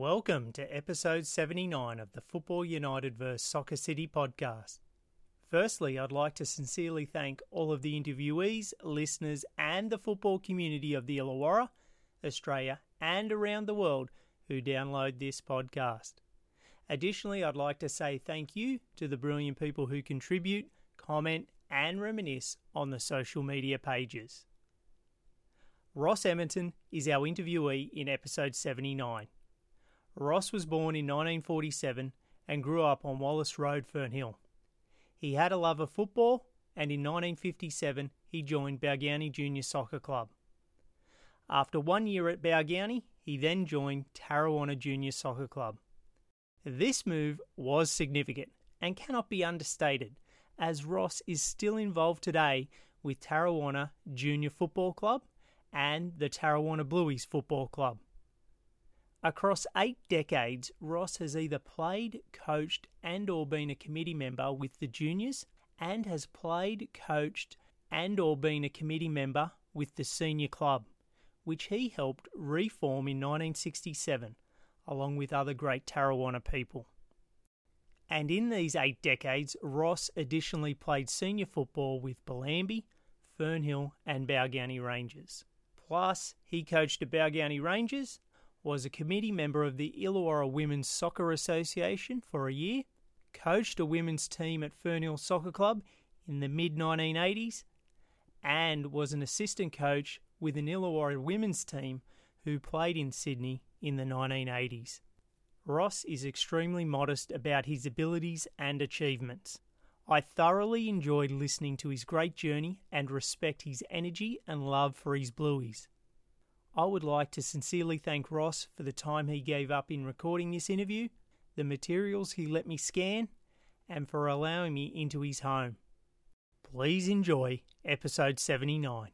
Welcome to episode 79 of the Football United vs Soccer City podcast. Firstly, I'd like to sincerely thank all of the interviewees, listeners and the football community of the Illawarra, Australia and around the world who download this podcast. Additionally, I'd like to say thank you to the brilliant people who contribute, comment and reminisce on the social media pages. Ross Emerton is our interviewee in episode 79. Ross was born in 1947 and grew up on Wallace Road, Fernhill. He had a love of football and in 1957 he joined Balgownie Junior Soccer Club. After 1 year at Balgownie, he then joined Tarrawanna Junior Soccer Club. This move was significant and cannot be understated, as Ross is still involved today with Tarrawanna Junior Football Club and the Tarrawanna Blueys Football Club. Across 8 decades, Ross has either played, coached and or been a committee member with the juniors and has played, coached and or been a committee member with the senior club, which he helped reform in 1967, along with other great Tarrawanna people. And in these 8 decades, Ross additionally played senior football with Bellambi, Fernhill and Balgownie Rangers. Plus, he coached the Balgownie Rangers, was a committee member of the Illawarra Women's Soccer Association for a year, coached a women's team at Fernhill Soccer Club in the mid-1980s, and was an assistant coach with an Illawarra women's team who played in Sydney in the 1980s. Ross is extremely modest about his abilities and achievements. I thoroughly enjoyed listening to his great journey and respect his energy and love for his Blueys. I would like to sincerely thank Ross for the time he gave up in recording this interview, the materials he let me scan, and for allowing me into his home. Please enjoy episode 79.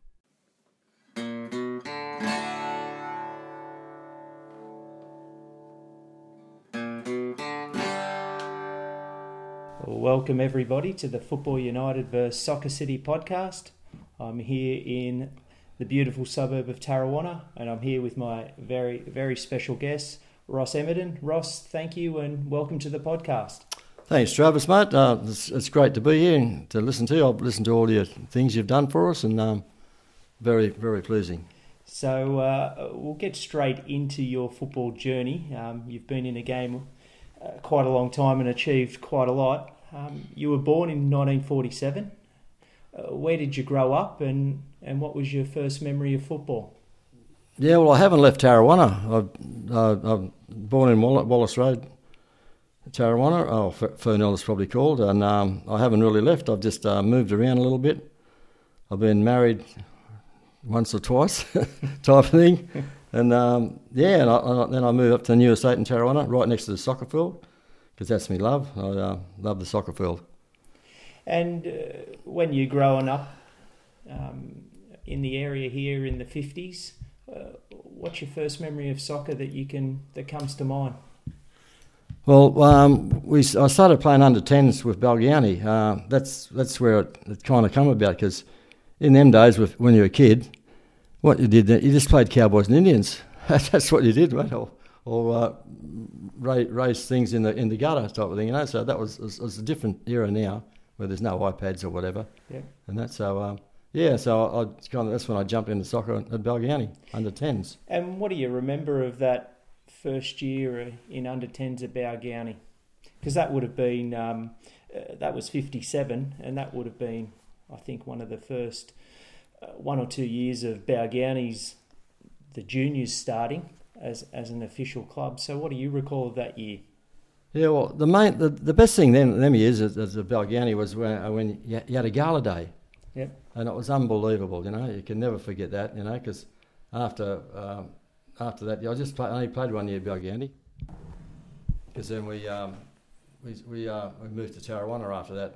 Welcome everybody to the Football United vs Soccer City podcast. I'm here in the beautiful suburb of Tarrawanna, and I'm here with my very, very special guest, Ross Emerton. Ross, thank you and welcome to the podcast. Thanks, Travis, mate. It's great to be here and to listen to you. I've listened to all your things you've done for us, and very, very pleasing. So we'll get straight into your football journey. You've been in a game quite a long time and achieved quite a lot. You were born in 1947. Where did you grow up, and what was your first memory of football? Yeah, well, I haven't left Tarrawanna. I'm born in Wallace Road, Tarrawanna, Fernhill it's probably called, and I haven't really left. I've just moved around a little bit. I've been married once or twice type of thing. And, then I moved up to the new estate in Tarrawanna, right next to the soccer field, because that's me love. I love the soccer field. And when you're growing up in the area here in the 50s, what's your first memory of soccer that comes to mind? Well, I started playing under 10s with Balgownie. That's where it kind of come about, because in them days, when you were a kid, what you did, you just played cowboys and Indians. That's what you did, right? Or race things in the gutter type of thing, you know. So that was a different era now, where there's no iPads or whatever, yeah. And that so that's when I jumped into soccer at Balgownie under 10s. And what do you remember of that first year in under 10s at Balgownie? Because that would have been that was 57, and that would have been, I think, one of the first 1 or 2 years of Balgownie's the juniors starting as an official club. So what do you recall of that year? Yeah, well, the best thing them years as a Balgownie was when you had a gala day. Yep. And it was unbelievable, you know. You can never forget that, you know, because after that, I just only played 1 year at Balgownie, because then we moved to Tarrawanna after that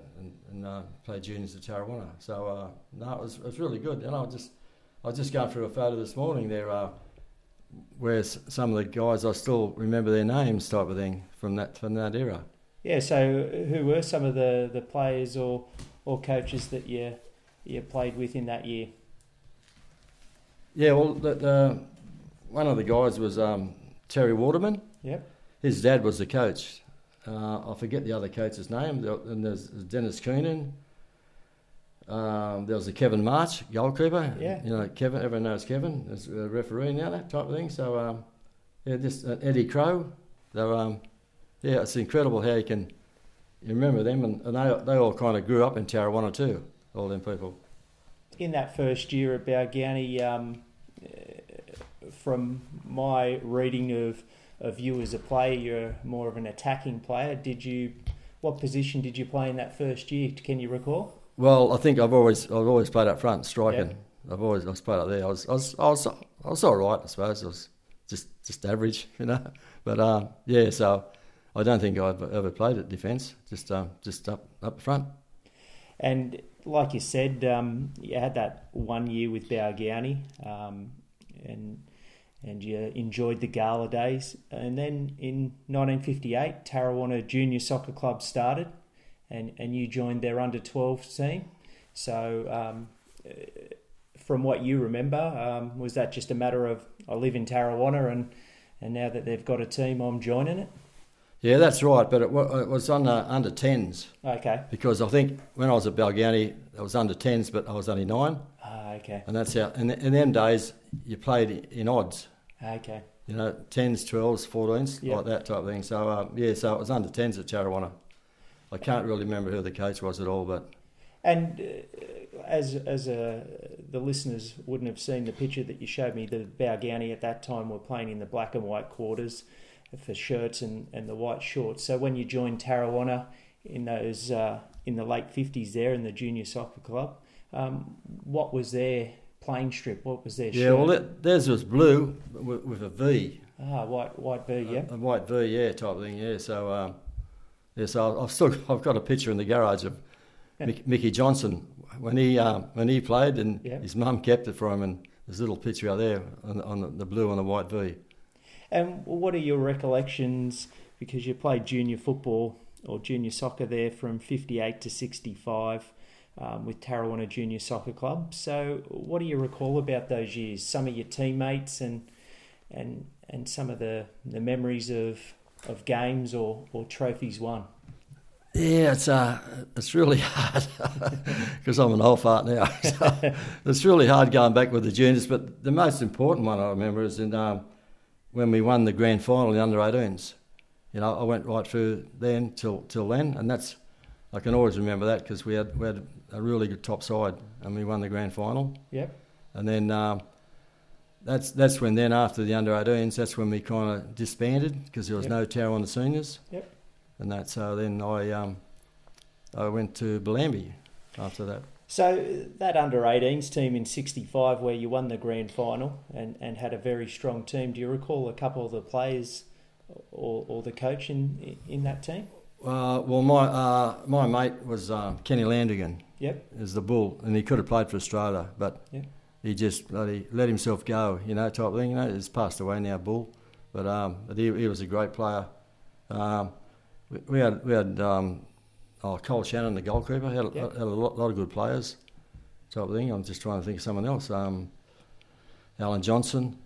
and played juniors at Tarrawanna. So it was really good. And I was just going through a photo this morning there. Where some of the guys, I still remember their names type of thing from that era. Yeah, so who were some of the players or coaches that you played with in that year? Yeah, well, one of the guys was Terry Waterman. Yep. His dad was the coach. I forget the other coach's name. And there's Dennis Keenan. There was a Kevin March, goalkeeper. Yeah. You know, Kevin, everyone knows Kevin. There's a referee now, that type of thing. So, yeah, just Eddie Crowe. So, yeah, it's incredible how you can... You remember them, and they all kind of grew up in Tarrawanna too, all them people. In that first year at Balgownie, from my reading of you as a player, you're more of an attacking player. What position did you play in that first year? Can you recall? Well, I think I've always played up front, striking. Yeah. I've always played up there. I was all right, I suppose. I was just average, you know. But yeah, so. I don't think I've ever played at defence, just up front. And like you said, you had that 1 year with Balgownie, and you enjoyed the gala days. And then in 1958, Tarrawanna Junior Soccer Club started, and you joined their under-12 team. So from what you remember, was that just a matter of, I live in Tarrawanna, and now that they've got a team, I'm joining it? Yeah, that's right, but it was under 10s. Okay. Because I think when I was at Balgownie, it was under 10s, but I was only 9. Ah, okay. And that's how, and in them days, you played in odds. Okay. You know, 10s, 12s, 14s, yep. Like that type of thing. So, yeah, so it was under 10s at Tarrawanna. I can't really remember who the coach was at all, but... And as the listeners wouldn't have seen the picture that you showed me, the Balgownie at that time were playing in the black and white quarters for shirts and the white shorts. So when you joined Tarrawanna in those in the late 50s there in the junior soccer club, what was their playing strip? What was their shirt? Yeah, well, theirs was blue with a V. Ah, white V, yeah. A white V, yeah, type of thing, yeah. So, so I've got a picture in the garage of Mickey Johnson when he played, and yep. His mum kept it for him, and there's a little picture out there on the blue on the white V. And what are your recollections, because you played junior football or junior soccer there from 58 to 65 with Tarrawanna Junior Soccer Club. So what do you recall about those years? Some of your teammates and some of the memories of games or trophies won? Yeah, it's really hard because I'm an old fart now. So it's really hard going back with the juniors, but the most important one I remember is in... when we won the grand final in under-18s. You know, I went right through then till then, and that's, I can always remember that because we had a really good top side and we won the grand final. Yep. And then that's when then after the under-18s, that's when we kind of disbanded because there was no Tarrawanna seniors. Yep. And that, so then I went to Bellambi after that. So that under-18s team in 65 where you won the grand final and had a very strong team, do you recall a couple of the players or the coach in that team? Well, my mate was Kenny Landrigan. Yep. Is the Bull, and he could have played for Australia, but he just bloody let himself go, you know, type of thing. You know, he's passed away now, Bull, but he was a great player. We had. Cole Shannon, the goalkeeper, had a lot of good players, type of thing. I'm just trying to think of someone else. Alan Johnson,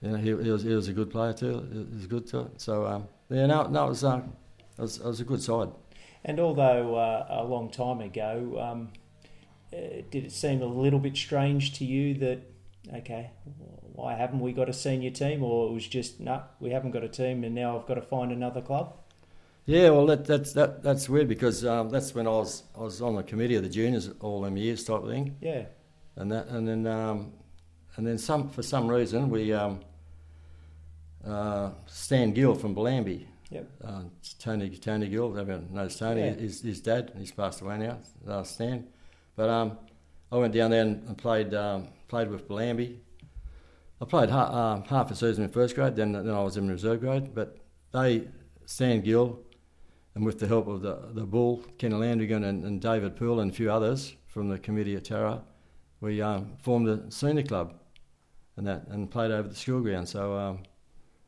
you know, he was a good player too. He was good to it. So it was a good side. And although a long time ago, did it seem a little bit strange to you that why haven't we got a senior team? Or it was just we haven't got a team, and now I've got to find another club. Yeah, well, that's weird because that's when I was on the committee of the juniors all them years type of thing. Yeah, and then for some reason we Stan Gill from Bellambi. Yep. Tony Gill, everyone knows Tony. Yeah. His dad, he's passed away now. Stan, but I went down there and played with Bellambi. I played half a season in first grade, then I was in reserve grade. But Stan Gill. And with the help of the Bull, Kenny Landrigan and David Poole and a few others from the committee at Tarra, we formed a senior club and played over the school ground. So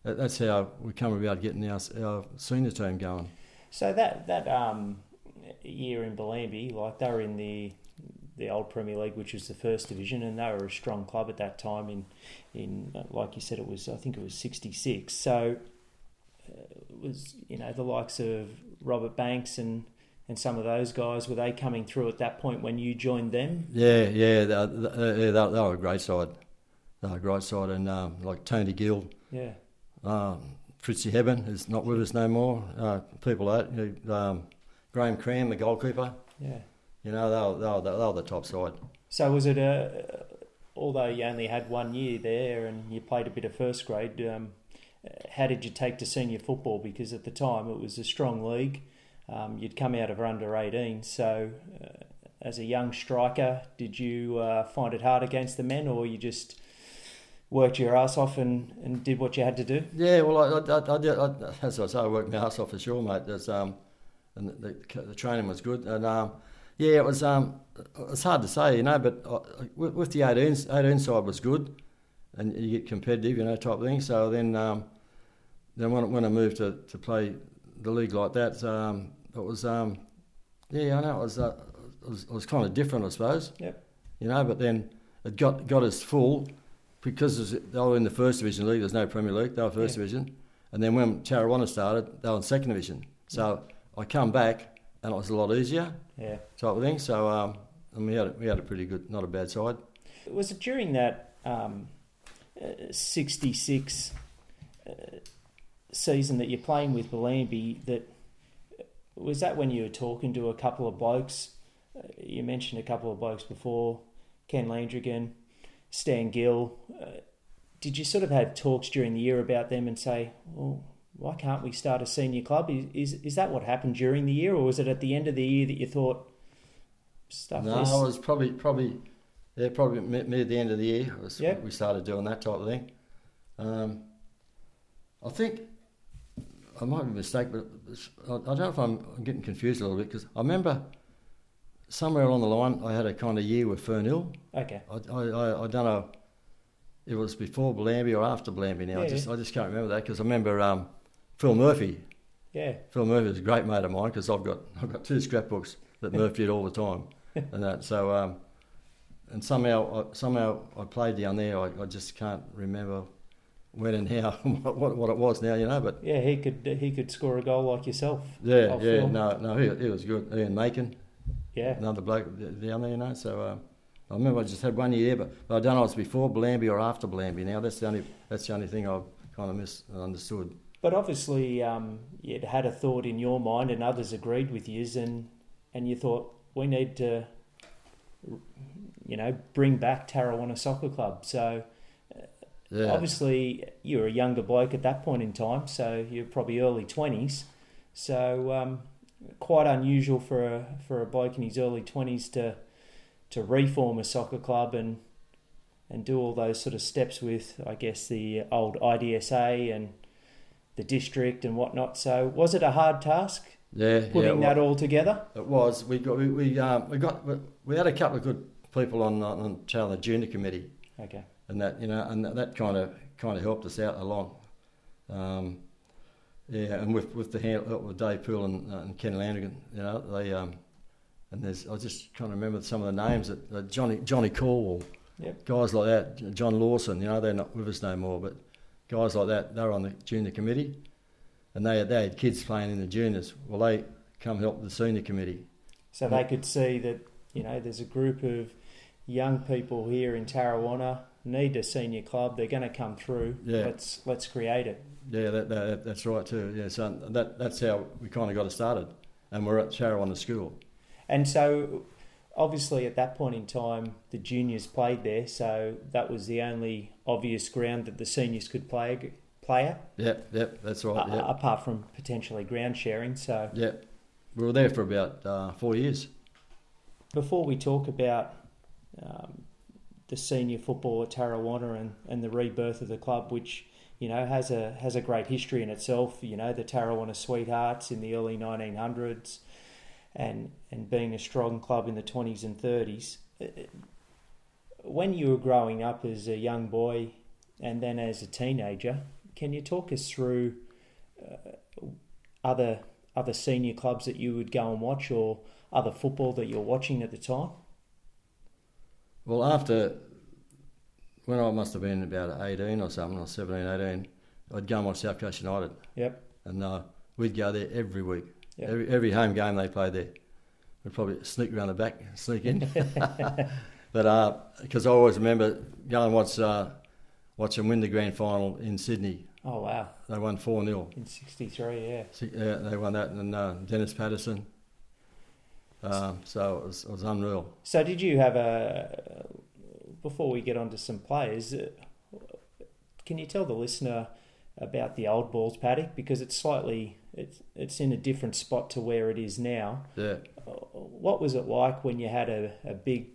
that's how we come about getting our senior team going. So that year in Bellambi, like they were in the the old Premier League, which was the first division, and they were a strong club at that time. In like you said, it was, I think it was 66. So it was, you know, the likes of Robert Banks and some of those guys, were they coming through at that point when you joined them? Yeah, they were a great side. They were a great side, and like Tony Gill, yeah, Fritzy Hebben is not with us no more. People like that, Graham Cram, the goalkeeper. Yeah, you know, they were the top side. So was it although you only had 1 year there and you played a bit of first grade, how did you take to senior football? Because at the time it was a strong league. You'd come out of under 18, so as a young striker, did you find it hard against the men, or you just worked your ass off and did what you had to do? Yeah, well, I as I say, I worked my ass off for sure, mate. There's, and the training was good, and yeah, it's hard to say, you know, but with the 18 side was good, and you get competitive, you know, type thing. So then when I moved to play the league like that, it was, yeah, I know, it was kind of different, I suppose. Yep. You know, but then it got us full, because they were in the first division league. There's no Premier League. They were first division, and then when Tarrawanna started, they were in second division. So I come back, and it was a lot easier. Yeah. Type of thing. So and we had a pretty good, not a bad side. Was it during that 66 season that you're playing with Bellambi, that was that when you were talking to a couple of blokes? You mentioned a couple of blokes before, Ken Landrigan, Stan Gill. Did you sort of have talks during the year about them and say, well, why can't we start a senior club? Is that what happened during the year, or was it at the end of the year that you thought stuff? No, it was probably me at the end of the year. We started doing that type of thing. I think I might be mistaken, but I don't know if I'm getting confused a little bit, because I remember somewhere along the line I had a kind of year with Fernhill. Okay. I don't know if it was before Bellambi or after Bellambi now. Yeah, I just can't remember that, because I remember Phil Murphy. Yeah. Phil Murphy was a great mate of mine, because I've got two scrapbooks that Murphy did all the time and that. So and somehow I played down there. I just can't remember when and how, what it was now, you know, but yeah, he could score a goal like yourself. Yeah, yeah, no, he was good. Ian Macon, yeah, another bloke down there, you know. So I remember I just had 1 year there, but I don't know if it's before Bellambi or after Bellambi. Now that's the only thing I've kind of misunderstood. But obviously, you'd had a thought in your mind, and others agreed with you, and you thought, we need to, you know, bring back Tarrawanna Soccer Club. So. Yeah. Obviously, you were a younger bloke at that point in time, so you're probably early 20s. So quite unusual for a bloke in his early 20s to reform a soccer club and do all those sort of steps with, I guess, the old IDSA and the district and whatnot. So was it a hard task? Yeah, putting that all together. It was. We had a couple of good people on the junior committee. Okay. And that, you know, and that kind of helped us out along, yeah. And with the hand, with Dave Poole and Kenny Landrigan, you know, they and there's, I just can't remember some of the names that Johnny Corwell, yep, guys like that, John Lawson, you know, they're not with us no more, but guys like that, they were on the junior committee, and they had kids playing in the juniors. Well, they come help the senior committee, so they could see that, you know, there's a group of young people here in Tarrawanna need a senior club. They're going to come through. Yeah. Let's create it. Yeah, that's right too. Yeah, so that's how we kind of got it started, and we're at Tarrawanna School. And so, obviously, at that point in time, the juniors played there, so that was the only obvious ground that the seniors could play at. Yep, that's right. Yep. Apart from potentially ground sharing, so yep, we were there for about 4 years. Before we talk about the senior football at Tarrawanna and the rebirth of the club, which, you know, has a great history in itself. You know, the Tarrawanna Sweethearts in the early 1900s and being a strong club in the 20s and 30s. When you were growing up as a young boy and then as a teenager, can you talk us through other senior clubs that you would go and watch, or other football that you're watching at the time? Well, after, when I must have been about 18 or something, or 17, 18, I'd go and watch South Coast United. Yep. And we'd go there every week. Yep. Every home game they played there. We'd probably sneak around the back, sneak in. But because I always remember going and watch them win the grand final in Sydney. Oh, wow. They won 4-0. In 63, yeah. Yeah, they won that, and Dennis Patterson. So it was unreal. So did you have a... Before we get on to some players, can you tell the listener about the old Balls Paddock? Because it's in a different spot to where it is now. Yeah. What was it like when you had a big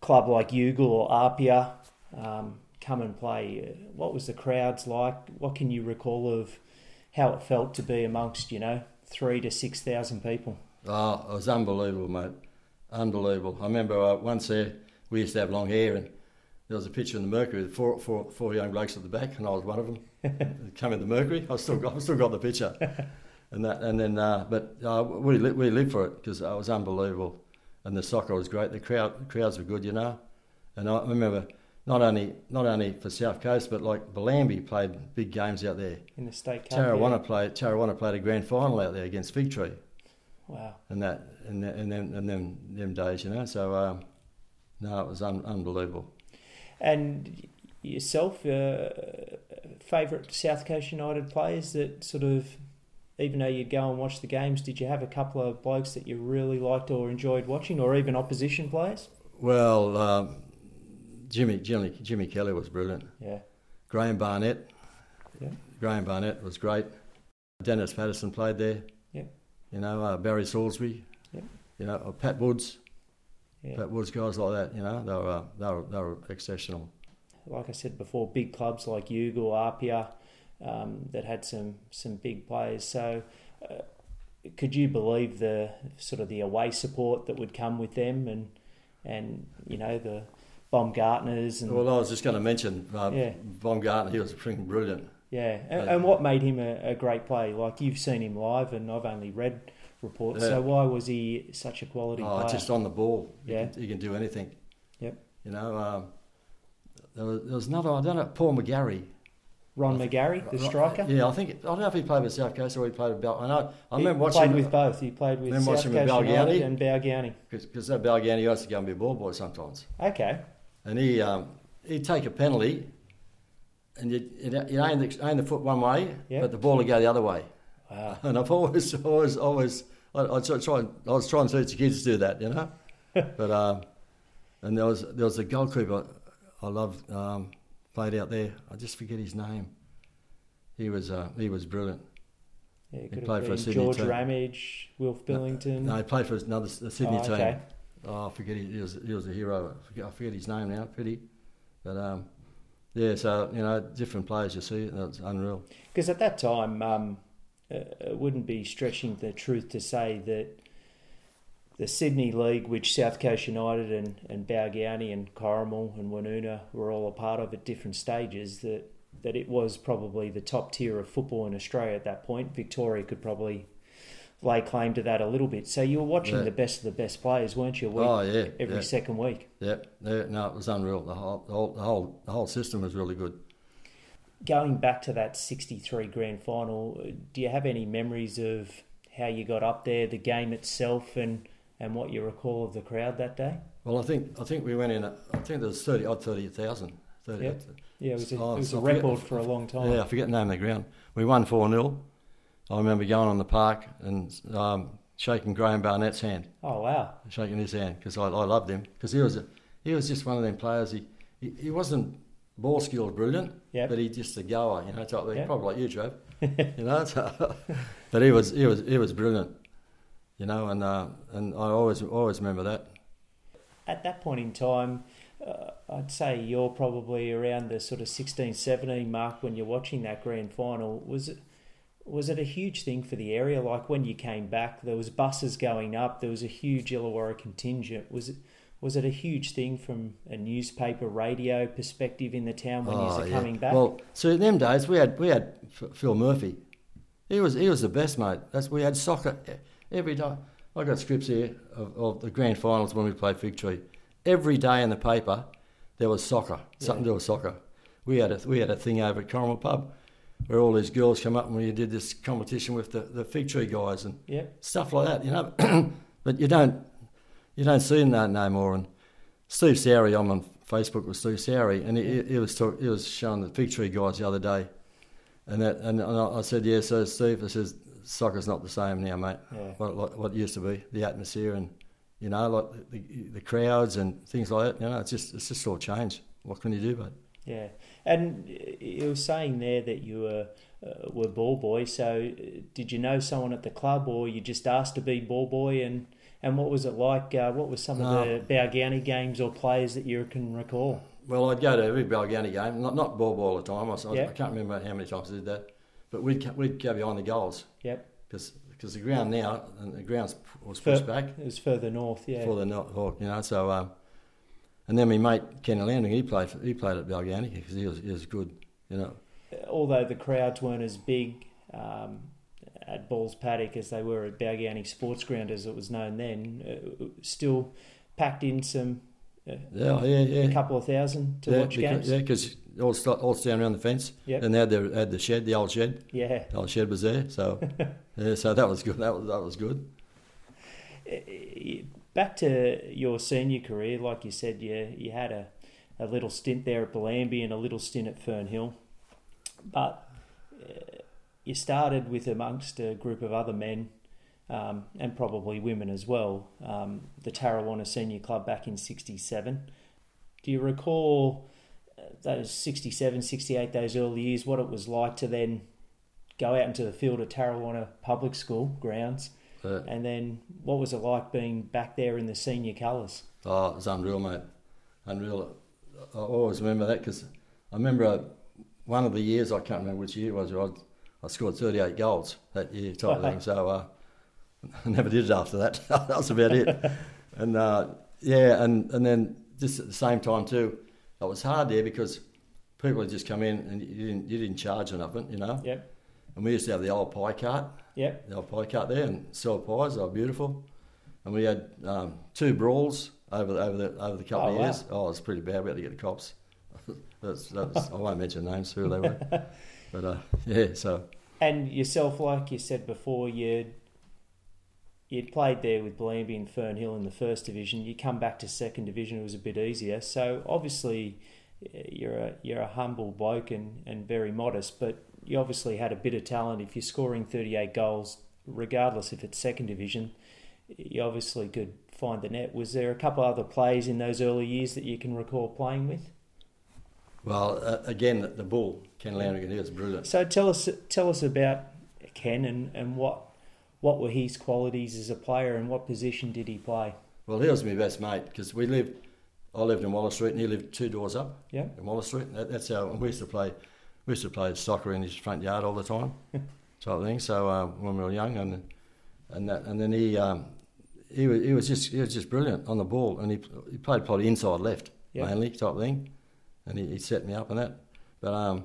club like Yougle or Apia come and play? What was the crowds like? What can you recall of how it felt to be amongst, 3,000 to 6,000 people? Oh, it was unbelievable, mate. Unbelievable. I remember once there, we used to have long hair, and there was a picture in the Mercury with four young blokes at the back, and I was one of them. Come in the Mercury, I still got the picture, but we lived for it because it was unbelievable, and the soccer was great. The crowds were good, and I remember not only for South Coast, but like Bellambi played big games out there in the State Cup. Tarrawanna played a grand final out there against Fig Tree. Wow. And them days, so. No, it was unbelievable. And yourself, favourite South Coast United players that sort of, even though you'd go and watch the games, did you have a couple of blokes that you really liked or enjoyed watching, or even opposition players? Well, Jimmy Kelly was brilliant. Yeah. Graham Barnett. Yeah. Graham Barnett was great. Dennis Patterson played there. Yeah. Barry Salisbury. Yeah. Pat Woods. Yeah. But was guys like that, they were exceptional. Like I said before, big clubs like Yougle, Apia, that had some big players. So, could you believe the sort of the away support that would come with them, and the Baumgartners? And well, I was just going to mention Baumgartner. He was freaking brilliant. Yeah, and what made him a great player? Like, you've seen him live, and I've only read reports. Yeah. So why was he such a quality player? Just on the ball. Yeah. He can do anything. Yep. There was another, I don't know, Paul McGarry. Ron McGarry, the striker? Yeah, I don't know if he played with South Coast or he played with Balgownie. He played with South Coast United and Balgownie. Because that Balgownie used to go and be a ball boy sometimes. Okay. And he'd take a penalty and you'd aim the foot one way, but the ball would go the other way. Wow. And I've always I was trying to teach the kids to do that, But and there was a goalkeeper I loved played out there. I just forget his name. He was brilliant. Yeah, he played for a Sydney George team. Ramage, Wilf Billington. No, he played for another Sydney team. Oh, I forget he was a hero. I forget his name now. Pity, but so different players you see. That's unreal. Because at that time. It wouldn't be stretching the truth to say that the Sydney League, which South Coast United and Balgownie and Corrimal and Woonona were all a part of at different stages, that it was probably the top tier of football in Australia at that point. Victoria could probably lay claim to that a little bit. So you were watching the best of the best players, weren't you? Every second week. Yeah, no, it was unreal. The whole system was really good. Going back to that 63 grand final, do you have any memories of how you got up there, the game itself, and what you recall of the crowd that day? Well, I think we went in. I think there was 30,000. Yeah, it was a record for a long time. Yeah, I forget the name of the ground. We won 4-0. I remember going on the park and shaking Graham Barnett's hand. Oh wow! Shaking his hand because I loved him because he was just one of them players. He wasn't. Ball skills brilliant, but he's just a goer, type thing, probably like you, Joe. But he was brilliant, and I always remember that. At that point in time, I'd say you're probably around the sort of 16, 17 mark when you're watching that grand final. Was it a huge thing for the area? Like when you came back, there was buses going up. There was a huge Illawarra contingent. Was it a huge thing from a newspaper, radio perspective in the town when you were coming back? Well, so in them days we had Phil Murphy. He was the best, mate. We had soccer every day. I got scripts here of the grand finals when we played Fig Tree. every day in the paper there was soccer, something to do with soccer. We had a thing over at Corrimal Pub where all these girls come up and we did this competition with the Fig Tree guys and stuff like that, you know. But you don't see them no more. And Steve Sowry, I'm on Facebook with Steve Sowry, and he was showing the Fig Tree guys the other day, and I said, yeah, so Steve, I says, soccer's not the same now, mate. Yeah. What it used to be, the atmosphere and, you know, like the crowds and things like that. You know, it's just all changed. What can you do, mate? Yeah, and you were saying there that you were ball boy. So did you know someone at the club, or you just asked to be ball boy? And what was it like? What were some of the Balgownie games or plays that you can recall? Well, I'd go to every Balgownie game, not ball boy all the time. I can't remember how many times I did that. But we'd go behind the goals. Yep. Because the ground now, and the ground was pushed back. It was further north, yeah. Further north, you know. So, and then my mate Kenny Landrigan, he played at Balgownie because he was good, you know. Although the crowds weren't as big at Balls Paddock as they were at Balgownie Sports Ground, as it was known then, still packed in some. A couple of thousand to watch games. Yeah, because all standing around the fence. Yep. And they had the shed, the old shed. Yeah. The old shed was there, so yeah, so that was good. That was good. Back to your senior career, like you said, you had a little stint there at Bellambi and a little stint at Fernhill, but you started with amongst a group of other men. And probably women as well, the Tarrawanna Senior Club back in 67. Do you recall those 67, 68, those early years, what it was like to then go out into the field at Tarrawanna Public School grounds? And then what was it like being back there in the senior colours? Oh, it was unreal, mate. Unreal. I always remember that because I remember one of the years, I can't remember which year it was, I scored 38 goals that year type of thing, so... I never did it after that. That was about it. And and then just at the same time too, it was hard there because people had just come in and you didn't charge enough, you know. Yep. And we used to have the old pie cart. Yep. The old pie cart there and sell pies. They were beautiful. And we had two brawls over the couple of years. Wow. Oh, it was pretty bad. We had to get the cops. That was, I won't mention names who they were. But so. And yourself, like you said before, You'd played there with Bellambi and Fernhill in the first division. You come back to second division, it was a bit easier. So obviously you're a humble bloke and very modest, but you obviously had a bit of talent. If you're scoring 38 goals, regardless if it's second division, you obviously could find the net. Was there a couple of other plays in those early years that you can recall playing with? Well, again, the bull, Ken Landrigan, he was brilliant. So tell us about Ken and what were his qualities as a player and what position did he play? Well, he was my best mate because I lived in Wallace Street and he lived two doors up. Yeah. In Wallace Street. That's how we used to play soccer in his front yard all the time, type of thing. So when we were young, and then he was just brilliant on the ball, and he played probably inside left mainly, type of thing, and he set me up on that. But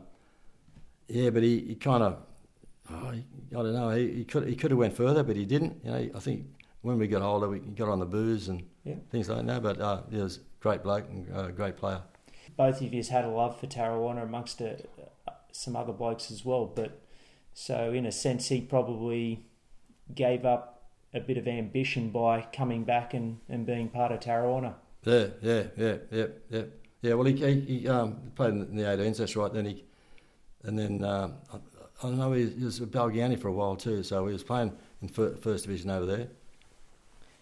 he kind of. I don't know. He could have went further, but he didn't. You know, I think when we got older, we got on the booze and things like that. But he was a great bloke and a great player. Both of you had a love for Tarrawanna amongst some other blokes as well. But so in a sense, he probably gave up a bit of ambition by coming back and being part of Tarrawanna. Yeah. Well, he played in the 18s. That's right. Then. I don't know, he was at Balgownie for a while too, so he was playing in first division over there.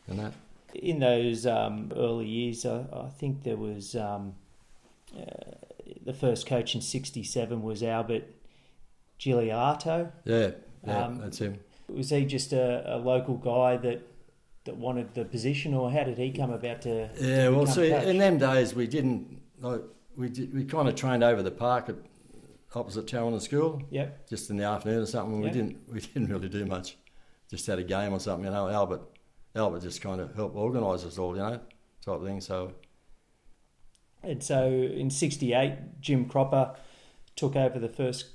And that. In those early years, I think there was the first coach in 67 was Albert Gigliato. Yeah, that's him. Was he just a local guy that wanted the position, or how did he come about to? Yeah, well, see, coach? In them days we didn't. Like, we kind of trained over the park at opposite Tarrawanna School, just in the afternoon or something. Yep. We didn't really do much. Just had a game or something, you know. Albert just kind of helped organise us all, you know, type of thing. So, and so in '68, Jim Cropper took over the first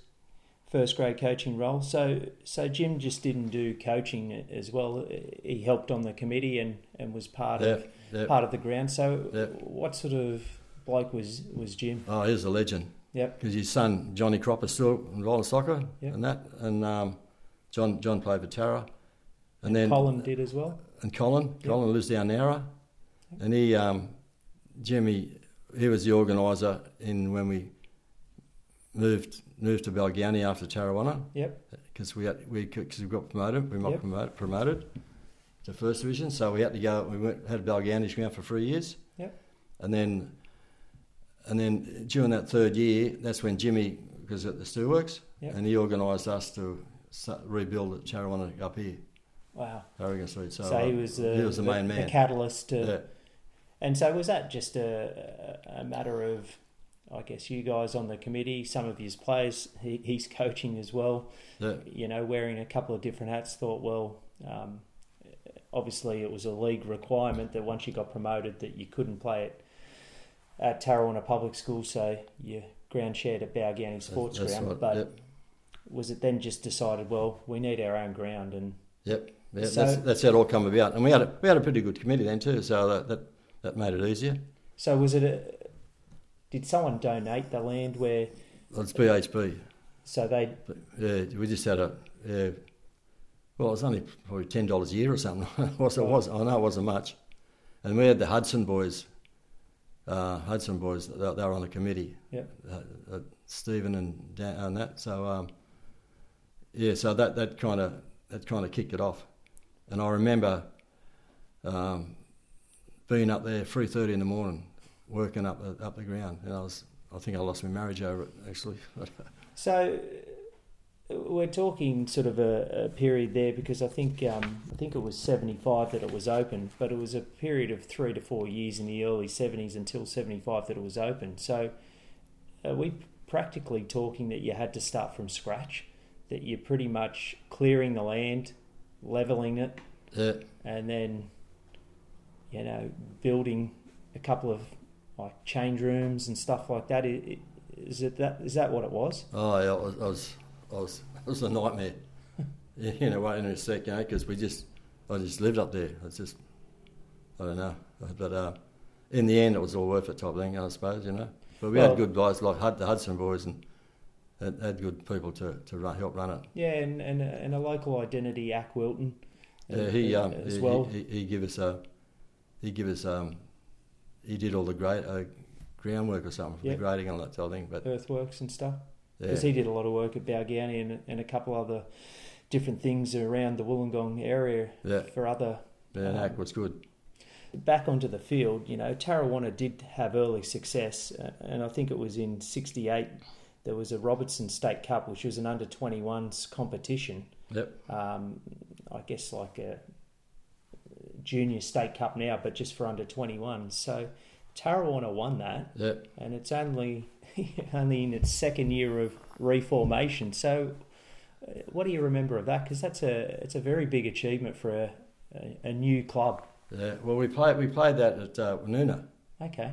first grade coaching role. So Jim just didn't do coaching as well. He helped on the committee and was part of the ground. So what sort of bloke was Jim? Oh, he was a legend. Yep. Because his son Johnny Cropper still involved in soccer and that, and John played for Tara, and then Colin did as well. And Colin lives down Nara, and he Jimmy, he was the organizer in when we moved to Balgownie after Tarrawanna. Yep. Because we got promoted. We got promoted to first division, so we had to go. We had Balgownie's ground for 3 years. Yep. And then during that third year, that's when Jimmy was at the Steelworks, and he organised us to rebuild at Tarrawanna up here. Wow. Harrigan Street. So he was the main man, the catalyst. And so was that just a matter of, I guess, you guys on the committee, some of his players, he's coaching as well, you know, wearing a couple of different hats, thought, well, obviously it was a league requirement that once you got promoted that you couldn't play at Tarrawanna Public School, so you ground shared at Balgownie Sports Ground. Right. But was it then just decided, well, we need our own ground? And so, that's how it all come about. And we had a pretty good committee then too, so that made it easier. So was it did someone donate the land where? Well, it's BHB. So they. Yeah, we just had a. Yeah, well, it was only probably $10 a year or something. It was. I know it wasn't much. And we had the Hudson boys. They were on the committee. Yeah. Stephen and Dan and that. So so that kind of kicked it off. And I remember being up there 3:30 in the morning, working up the ground, and I think I lost my marriage over it actually. So we're talking sort of a period there, because I think it was 75 that it was open, but it was a period of 3 to 4 years in the early 70s until 75 that it was open. So are we practically talking that you had to start from scratch, that you're pretty much clearing the land, levelling it, and then, you know, building a couple of like change rooms and stuff like that? Is that what it was? Oh, yeah, it was a nightmare. You know, waiting a sec, you know, because I just lived up there. It's just, I don't know, but in the end, it was all worth it, type thing, I suppose, you know. But we had good guys like the Hudson boys and. Had good people to help run it. Yeah, and a local identity, Ack Wilton. He did all the groundwork or something for the grading on that sort of thing. But earthworks and stuff. Because he did a lot of work at Balgownie and a couple other different things around the Wollongong area for other. Yeah, Ack was good. Back onto the field, you know, Tarrawanna did have early success, and I think it was in '68. There was a Robertson State Cup, which was an under-21s competition. Yep. I guess like a junior state cup now, but just for under-21s. So Tarrawanna won that. Yep. And it's only in its second year of reformation. So what do you remember of that? Because it's a very big achievement for a new club. Yeah. Well, we played that at Woonona. Okay.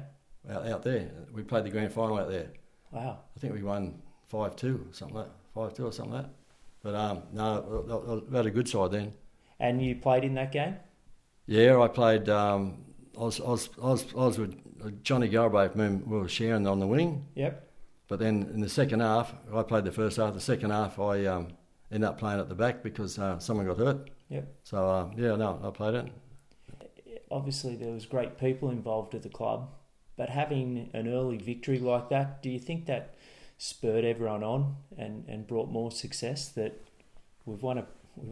Out there, we played the grand final out there. Wow. I think we won 5-2 or something like that. But no, we had a good side then. And you played in that game? Yeah, I played. I was with Johnny Galbraith. We were sharing on the wing. Yep. But then in the second half, I played the first half. The second half, I ended up playing at the back because someone got hurt. Yep. So I played it. Obviously, there was great people involved at the club. But having an early victory like that, do you think that spurred everyone on and brought more success? That we've won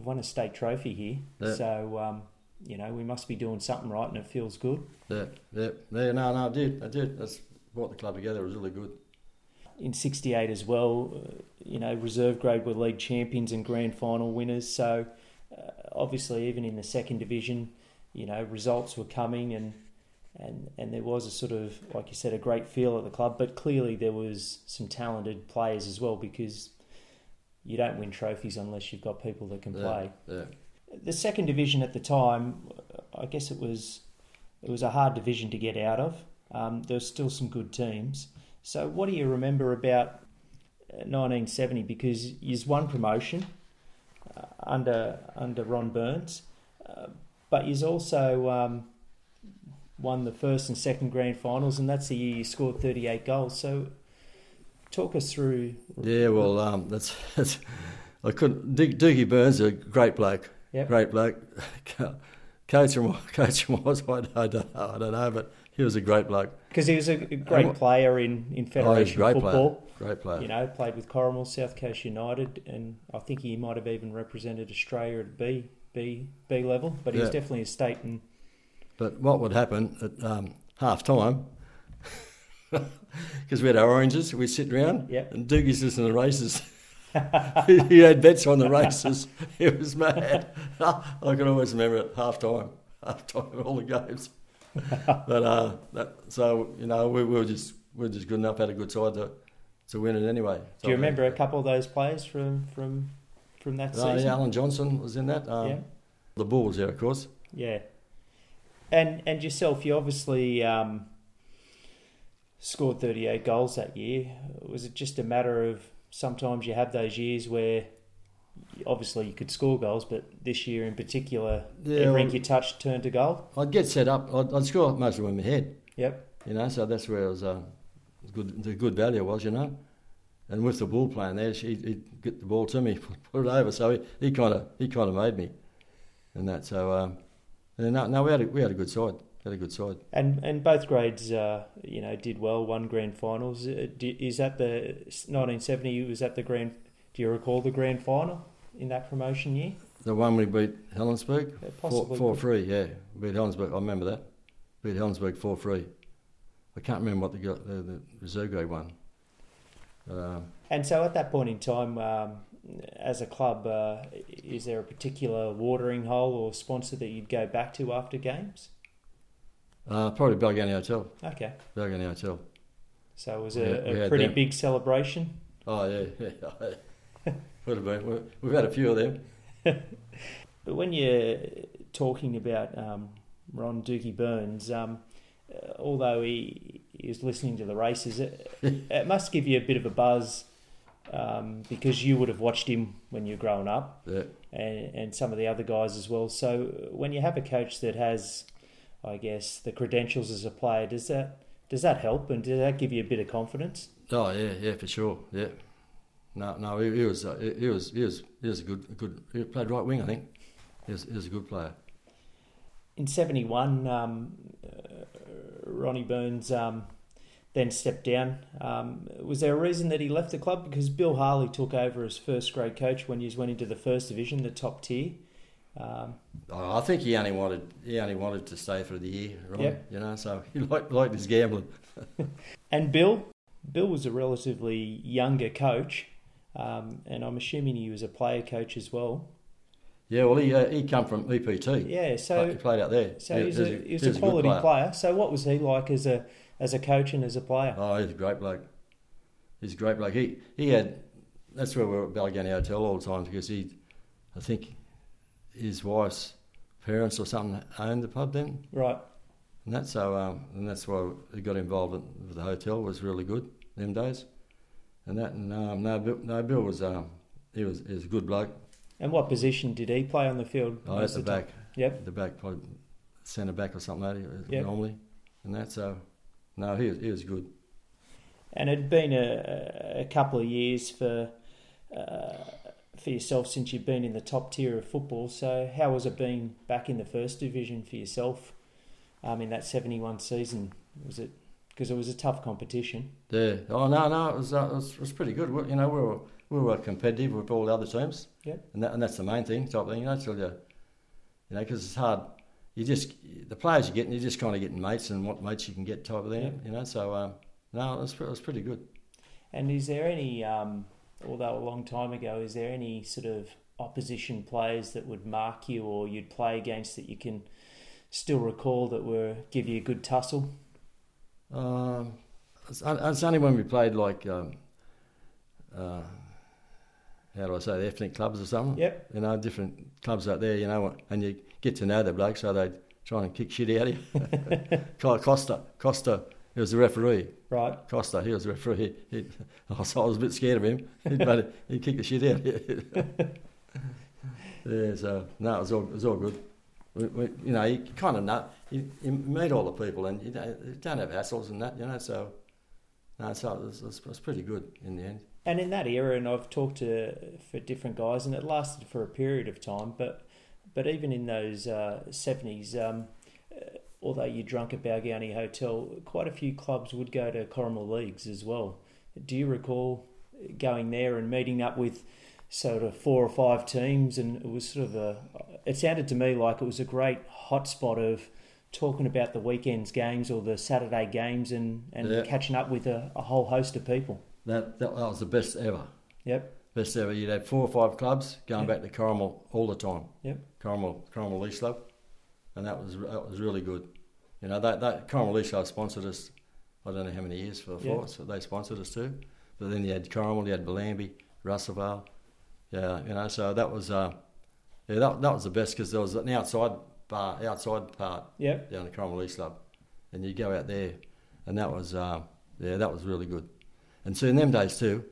a state trophy here, so you know, we must be doing something right, and it feels good. Yeah. No, I did. That's brought the club together. It was really good. In '68 as well, you know, reserve grade were league champions and grand final winners. So obviously, even in the second division, you know, results were coming and there was a sort of, like you said, a great feel at the club, but clearly there was some talented players as well, because you don't win trophies unless you've got people that can play. Yeah. The second division at the time, I guess it was a hard division to get out of. There were still some good teams. So what do you remember about 1970 because he's won promotion under Ron Burns, but he's also won the first and second grand finals, and that's the year he scored 38 goals. So talk us through. Yeah, well, that's I couldn't. Doogie Burns, a great bloke, yep. Coaching-wise, I don't know, but he was a great bloke. Because he was a great player in Federation football. Great player. You know, played with Corrimal, South Coast United, and I think he might have even represented Australia at B level, but he was definitely a state. And but what would happen at half time, because we had our oranges, we'd sit around, and Doogie's listening to races. He had bets on the races. It was mad. I can always remember it, half time of all the games. But we were just good enough, had a good side to win it anyway. So do you remember a couple of those players from that season? Yeah, Alan Johnson was in that. The Bull was there, of course. Yeah, and yourself, you obviously scored 38 goals that year. Was it just a matter of sometimes you have those years where obviously you could score goals, but this year in particular, every ink you touched turned to goal? I'd get set up. I'd score mostly with my head. Yep. You know, so that's where it was good. The good value was, you know. And with the ball playing there, he'd get the ball to me, put it over. So he kind of made me, and that. So and no, we had a good side. Had a good side. And both grades, did well. Won grand finals. Is that the 1970? Was that the grand? Do you recall the grand final in that promotion year? The one we beat Helensburgh? Yeah, possibly. 4-3, yeah. Beat Helensburgh, I remember that. Beat Helensburgh 4-3. I can't remember what the reserve grade won. And so at that point in time, as a club, is there a particular watering hole or sponsor that you'd go back to after games? Probably Balgownie Hotel. Okay. Balgownie Hotel. So it was a pretty big celebration? Oh, yeah. Would have been. We've had a few of them. But when you're talking about Ron Doogie Burns, although he was listening to the races, it must give you a bit of a buzz because you would have watched him when you were growing up, and some of the other guys as well. So when you have a coach that has, I guess, the credentials as a player, does that help and does that give you a bit of confidence? Oh yeah, for sure, yeah. No, he was a good. He played right wing, I think. He was a good player. In 1971, Ronnie Burns then stepped down. Was there a reason that he left the club? Because Bill Harley took over as first grade coach when he went into the first division, the top tier. I think he only wanted to stay for the year, right? Yep. You know, so he liked his gambling. And Bill was a relatively younger coach, and I'm assuming he was a player coach as well. Yeah, well, he come from EPT. Yeah, so he played out there. So he was a quality player. So what was he like as a coach and as a player? Oh, he's a great bloke. He had. That's where we were at Balgownie Hotel all the time because I think his wife's parents or something owned the pub then. Right. And that's so, and that's why he got involved with the hotel. Was really good them days, and that. And Bill was he was a good bloke. And what position did he play on the field? Oh, at the back. Yep. At the back, probably centre back or something normally. And that. So, no, he was good. And it'd been a couple of years for yourself since you've been in the top tier of football. So, how was it being back in the first division for yourself? In that 1971 season, was it? Because it was a tough competition. Yeah. Oh no, it was pretty good. You know, we were competitive with all the other teams. Yeah. And that's the main thing, type thing. You know, because it's hard. The players you're getting, you're just kind of getting mates and what mates you can get, type of thing. Yep. You know, so it was pretty good. And is there any, although a long time ago, is there any sort of opposition players that would mark you or you'd play against that you can still recall that were give you a good tussle? It's only when we played like the ethnic clubs or something. Yep. You know, different clubs out there. You know, and you get to know the bloke, so they try and kick shit out of you. Costa, He was the referee. Right. Costa, he was the referee. I was a bit scared of him, but he kicked the shit out. Yeah, so, no, it was all good. We, you know, you kind of know, you meet all the people and you don't have hassles and that, you know, so, no, so it was pretty good in the end. And in that era, and I've talked for different guys, and it lasted for a period of time, but even in those 70s, although you drunk at Balgownie Hotel, quite a few clubs would go to Corrimal Leagues as well. Do you recall going there and meeting up with sort of 4 or 5 teams? And it was sort of it sounded to me like it was a great hotspot of talking about the weekend's games or the Saturday games and yeah, catching up with a whole host of people. That was the best ever. Yep. Best ever. You'd have 4 or 5 clubs going back to Corrimal all the time. Yep. Corrimal East Club. And that was really good. You know, that Corrimal East Club sponsored us, I don't know how many years for so they sponsored us too. But then you had Corrimal, you had Bellambi, Russellvale. Yeah, you know, so that was that was the best, because there was an outside part down the Corrimal East Club. And you go out there, and that was really good. And so in them days you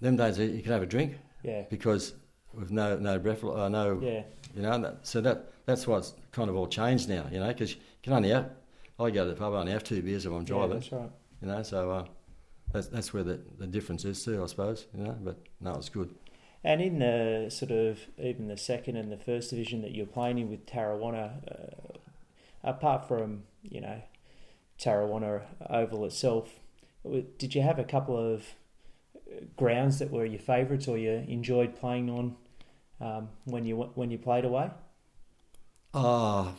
could have a drink, because with no breathalyzer, you know. So that's why it's kind of all changed now, you know, because you can only I go to the pub, I only have 2 beers if I'm driving. Yeah, that's right. You know, so that's where the difference is too, I suppose. You know, but no, it's good. And in the sort of even the second and the first division that you're playing in with Tarrawanna, apart from, you know, Tarrawanna Oval itself, did you have a couple of grounds that were your favourites or you enjoyed playing on when you played away? No,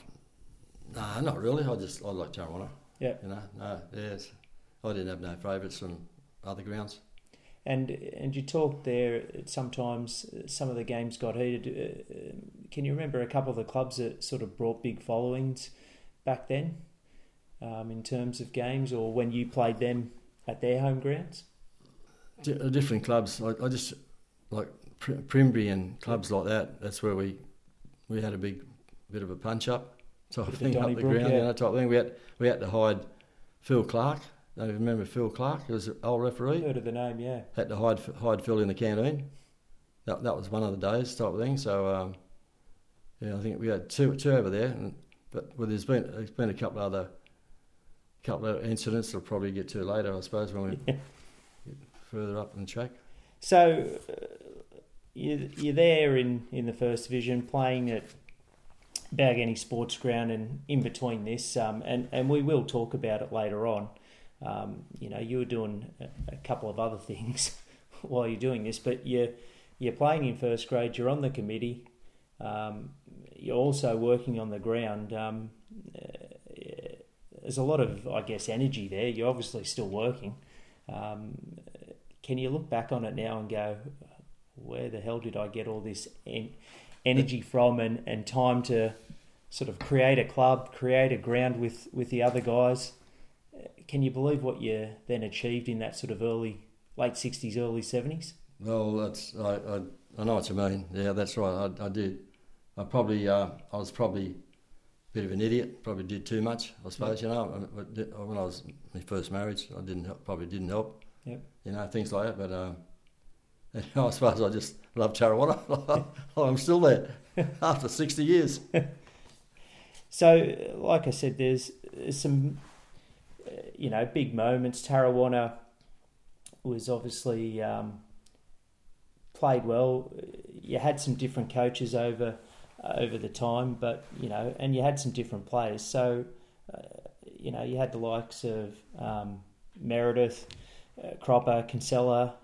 not really. I like Tarrawanna. Yeah. You know, no, yes. I didn't have no favourites from other grounds. And you talked there, sometimes some of the games got heated. Can you remember a couple of the clubs that sort of brought big followings back then in terms of games or when you played them at their home grounds? Different clubs. I just like Primby and clubs like that. That's where we had a big bit of a punch up type thing up the ground, you know, type thing. We had to hide Phil Clark. I remember Phil Clark, he was an old referee. Heard of the name, yeah. Had to hide Phil in the canteen. That was one of the days type of thing. So, yeah, I think we had two over there. But there's been a couple of incidents I'll probably get to later, I suppose, when we get further up in the track. So, you're there in the first division playing at Balgownie Sports Ground and in between this, and we will talk about it later on. You know, you were doing a couple of other things while you're doing this, but you're playing in first grade, you're on the committee, you're also working on the ground. There's a lot of, I guess, energy there. You're obviously still working. Can you look back on it now and go, where the hell did I get all this energy from and time to sort of create a club, create a ground with the other guys? Can you believe what you then achieved in that sort of late 60s, early 70s? Well, I know what you mean. Yeah, that's right. I did. I was probably a bit of an idiot. Probably did too much, I suppose. Yep. You know, when I was my first marriage, I didn't help. Yep. You know, things like that. But you know, I suppose I just love Tarrawanna. I'm still there after 60 years. So, like I said, there's some, you know, big moments. Tarrawanna was obviously played well. You had some different coaches over the time, but, you know, and you had some different players. So, you know, you had the likes of Meredith, Cropper, Kinsella,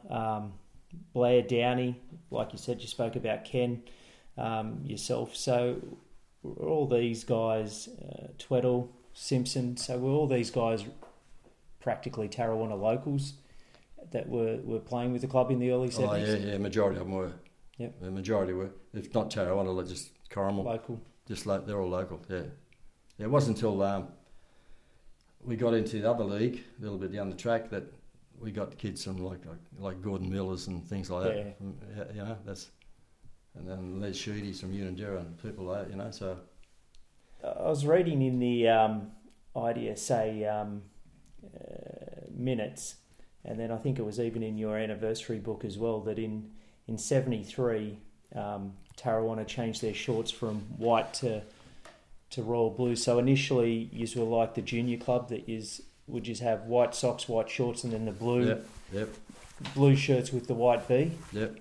Blair, Downey. Like you said, you spoke about Ken, yourself. So all these guys, Tweddle, Simpson, so were all these guys practically Tarrawanna locals that were playing with the club in the early 70s? Oh, yeah, majority of them were. Yep. The majority were. If not Tarrawanna, just Corrimal. Local. They're all local, yeah. It wasn't until we got into the other league, a little bit down the track, that we got kids from like Gordon Millers and things like that. Yeah. You know, and then Les Sheedy's from Unanderra and people like that, you know, so... I was reading in the IDSA minutes. And then I think it was even in your anniversary book as well that in 73 Tarrawanna changed their shorts from white to royal blue. So initially you were like the junior club that would just have white socks, white shorts, and then the blue blue shirts with the white V. Yep.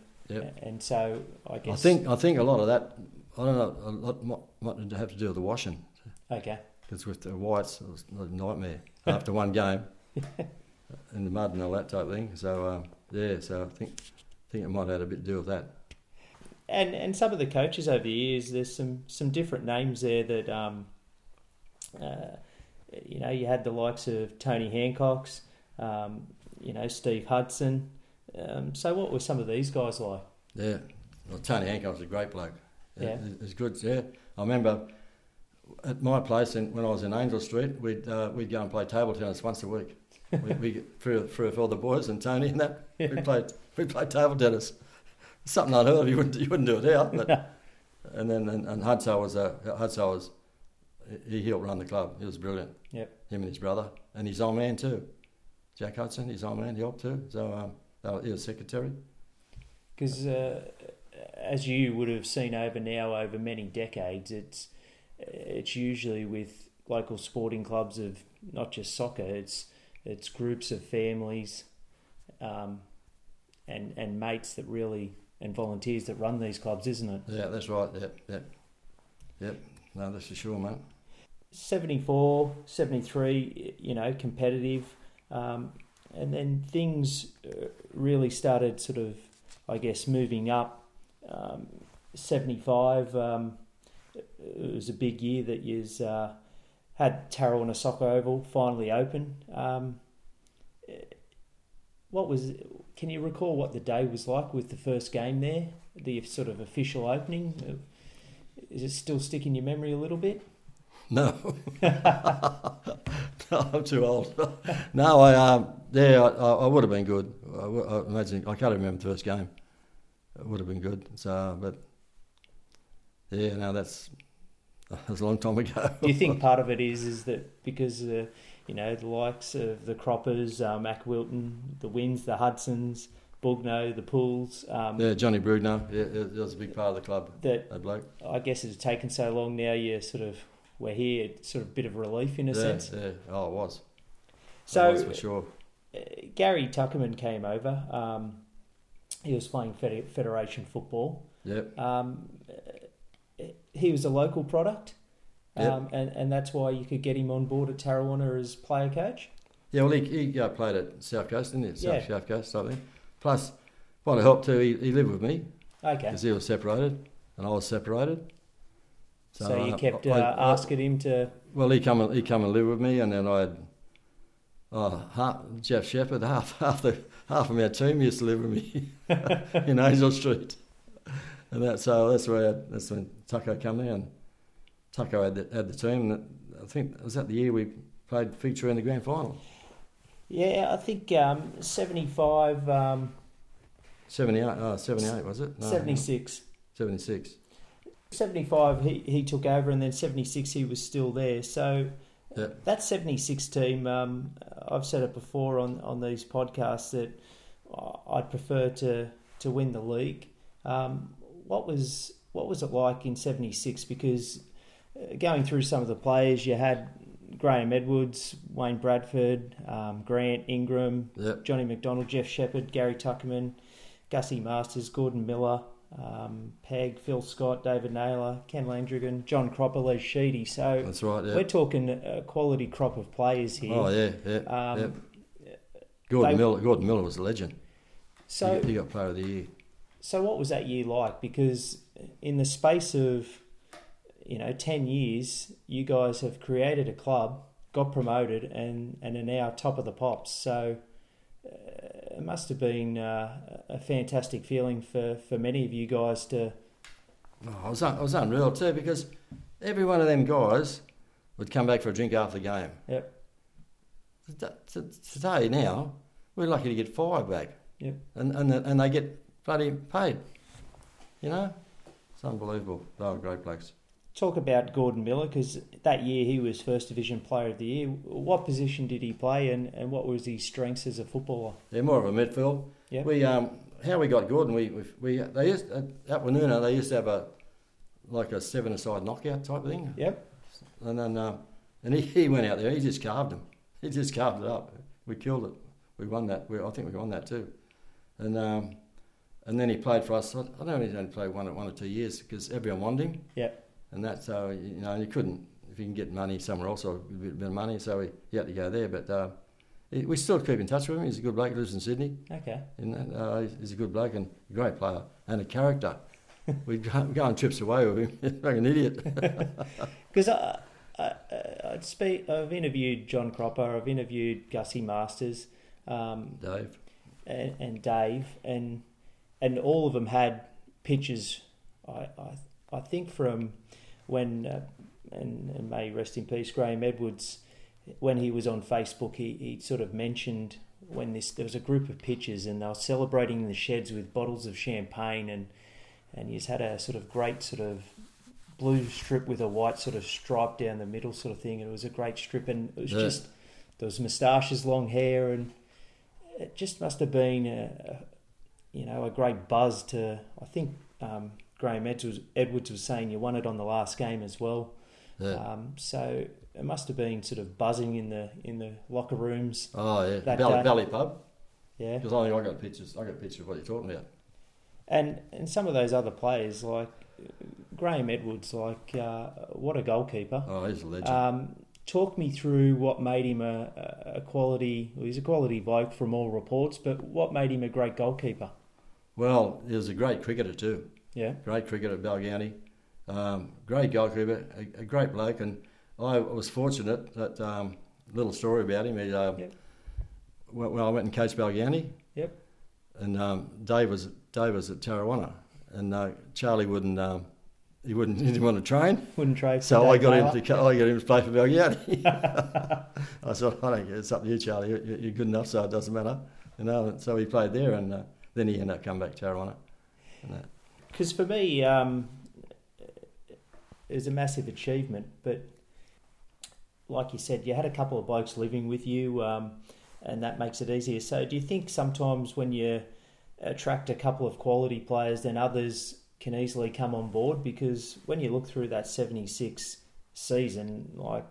And so I guess I think a lot of that, I don't know, a lot might have to do with the washing. Okay. Because with the whites, it was a nightmare after one game in the mud and all that type of thing. So so I think it might have had a bit to do with that. And some of the coaches over the years, there's some different names there that you had the likes of Tony Hancock's, Steve Hudson. So what were some of these guys like? Yeah, well, Tony Hancock's a great bloke. Yeah, it's good. Yeah, I remember at my place when I was in Angel Street, we'd go and play table tennis once a week. we three or four of the boys and Tony and that we played table tennis. Something I heard you wouldn't do it out. But, no. And then Hudson was he helped run the club. He was brilliant. Yep. Him and his brother and his old man too, Jack Hudson. His old man helped too. So he was secretary. Because as you would have seen over many decades, it's usually with local sporting clubs of not just soccer. It's groups of families, and mates that and volunteers that run these clubs, isn't it? Yeah, that's right. Yep. No, that's for sure, mate. 74, 73, competitive, and then things really started sort of, I guess, moving up. 75, it was a big year that year's had Tarrawanna Soccer Oval finally open. Can you recall what the day was like with the first game there, the sort of official opening? Is it still sticking your memory a little bit? No, I'm too old. No, I would have been good. I imagine I can't remember the first game. It would have been good. So, but yeah, no, that's a long time ago. Do you think part of it is that because the likes of the Croppers, Mac Wilton, the Wins, the Hudsons, Bugno, the Pools. Johnny Brugno. Yeah, that was a big part of the club, that bloke. I guess it's taken so long now, we're here, sort of a bit of relief in a sense. Yeah, it was. So, that's for sure. Gary Tuckerman came over. He was playing Federation football. Yep. He was a local product. Yep. And that's why you could get him on board at Tarrawanna as player coach? Yeah, well, he played at South Coast, didn't he? South Coast, something. Plus, what helped too, he lived with me. Okay. Because he was separated and I was separated. So you kept asking him to... Well, he come and live with me, and then I had... Jeff Shepherd, half of our team used to live with me in Angel Street. And that's when Tucko came there, and Tucko had the team, and I think was that the year we played Fig Tree in the grand final. Yeah, I think 75... 78 was it? No, 76. 76. 75 he took over, and then 76 he was still there. So that 76 team, I've said it before on these podcasts that I'd prefer to win the league. What was it like in 76? Because going through some of the players, you had Graham Edwards, Wayne Bradford, Grant Ingram, Johnny McDonald, Jeff Shepherd, Gary Tuckerman, Gussie Masters, Gordon Miller, Peg, Phil Scott, David Naylor, Ken Landrigan, John Cropper, Les Sheedy. So that's right, we're talking a quality crop of players here. Oh, yeah. Gordon Miller was a legend. So he got player of the year. So what was that year like? Because in the space of 10 years, you guys have created a club, got promoted, and are now top of the pops. So it must have been a fantastic feeling for many of you guys to... Oh, I was unreal too, because every one of them guys would come back for a drink after the game. Yep. Today now, we're lucky to get 5 back. Yep. And they get bloody paid. It's unbelievable. They were great blokes. talk about Gordon Miller, because that year he was First Division Player of the Year. What position did he play, and what was his strengths as a footballer? Yeah, more of a midfield. Yeah. We how we got Gordon, we they used at Woonona, they used to have a seven-a-side knockout type of thing. Yep. And then and he went out there. He just carved him. He just carved it up. We killed it. We won that. I think we won that too. And then he played for us. I don't know if he's only played one or two years because everyone wanted him. Yep. And that's how, you couldn't, if you can get money somewhere else or a bit of money, so he had to go there. But we still keep in touch with him. He's a good bloke, lives in Sydney. Okay. And, he's a good bloke and a great player and a character. We'd go on trips away with him. He's like an idiot. Because I've interviewed John Cropper, I've interviewed Gussie Masters. Dave. And Dave. And all of them had pictures, I think, from when, and may rest in peace, Graham Edwards, when he was on Facebook, he sort of mentioned when there was a group of pictures and they were celebrating in the sheds with bottles of champagne, and he's had a sort of great sort of blue strip with a white sort of stripe down the middle sort of thing, and it was a great strip, and it was just, there was moustaches, long hair, and it just must have been a great buzz to, I think, Graham Edwards was saying you won it on the last game as well, so it must have been sort of buzzing in the locker rooms. Oh yeah, Valley Pub. Yeah, because I got pictures. I got pictures of what you're talking about. And some of those other players like Graham Edwards, what a goalkeeper. Oh, he's a legend. Talk me through what made him a quality. Well, he's a quality bloke from all reports, but what made him a great goalkeeper? Well, he was a great cricketer too. Yeah, great cricket at Balgownie, great goalkeeper, a great bloke, and I was fortunate that little story about him. He, I went and coached Balgownie. Yep. And Dave was at Tarrawanna, and Charlie he didn't want to train. Wouldn't train. So I got him to play for Balgownie. I said, I don't care. It's up to you, Charlie. You're good enough, so it doesn't matter. So he played there, and then he ended up coming back to Tarrawanna. Because for me, it was a massive achievement. But like you said, you had a couple of blokes living with you, and that makes it easier. So do you think sometimes when you attract a couple of quality players, then others can easily come on board? Because when you look through that 76 season, like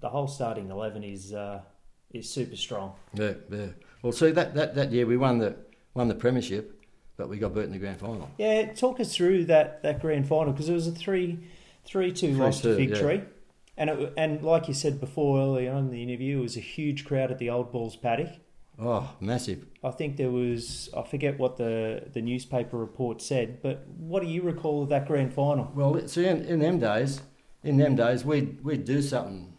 the whole starting 11 is super strong. Yeah, yeah. Well, see, that year we won the premiership, but we got beat in the grand final. Yeah, talk us through that grand final, because it was a 3-2 loss to Fig Tree. And like you said before earlier on in the interview, it was a huge crowd at the old Balls Paddock. Oh, massive. I think there was, I forget what the newspaper report said, but what do you recall of that grand final? Well, see, in them days, we'd do something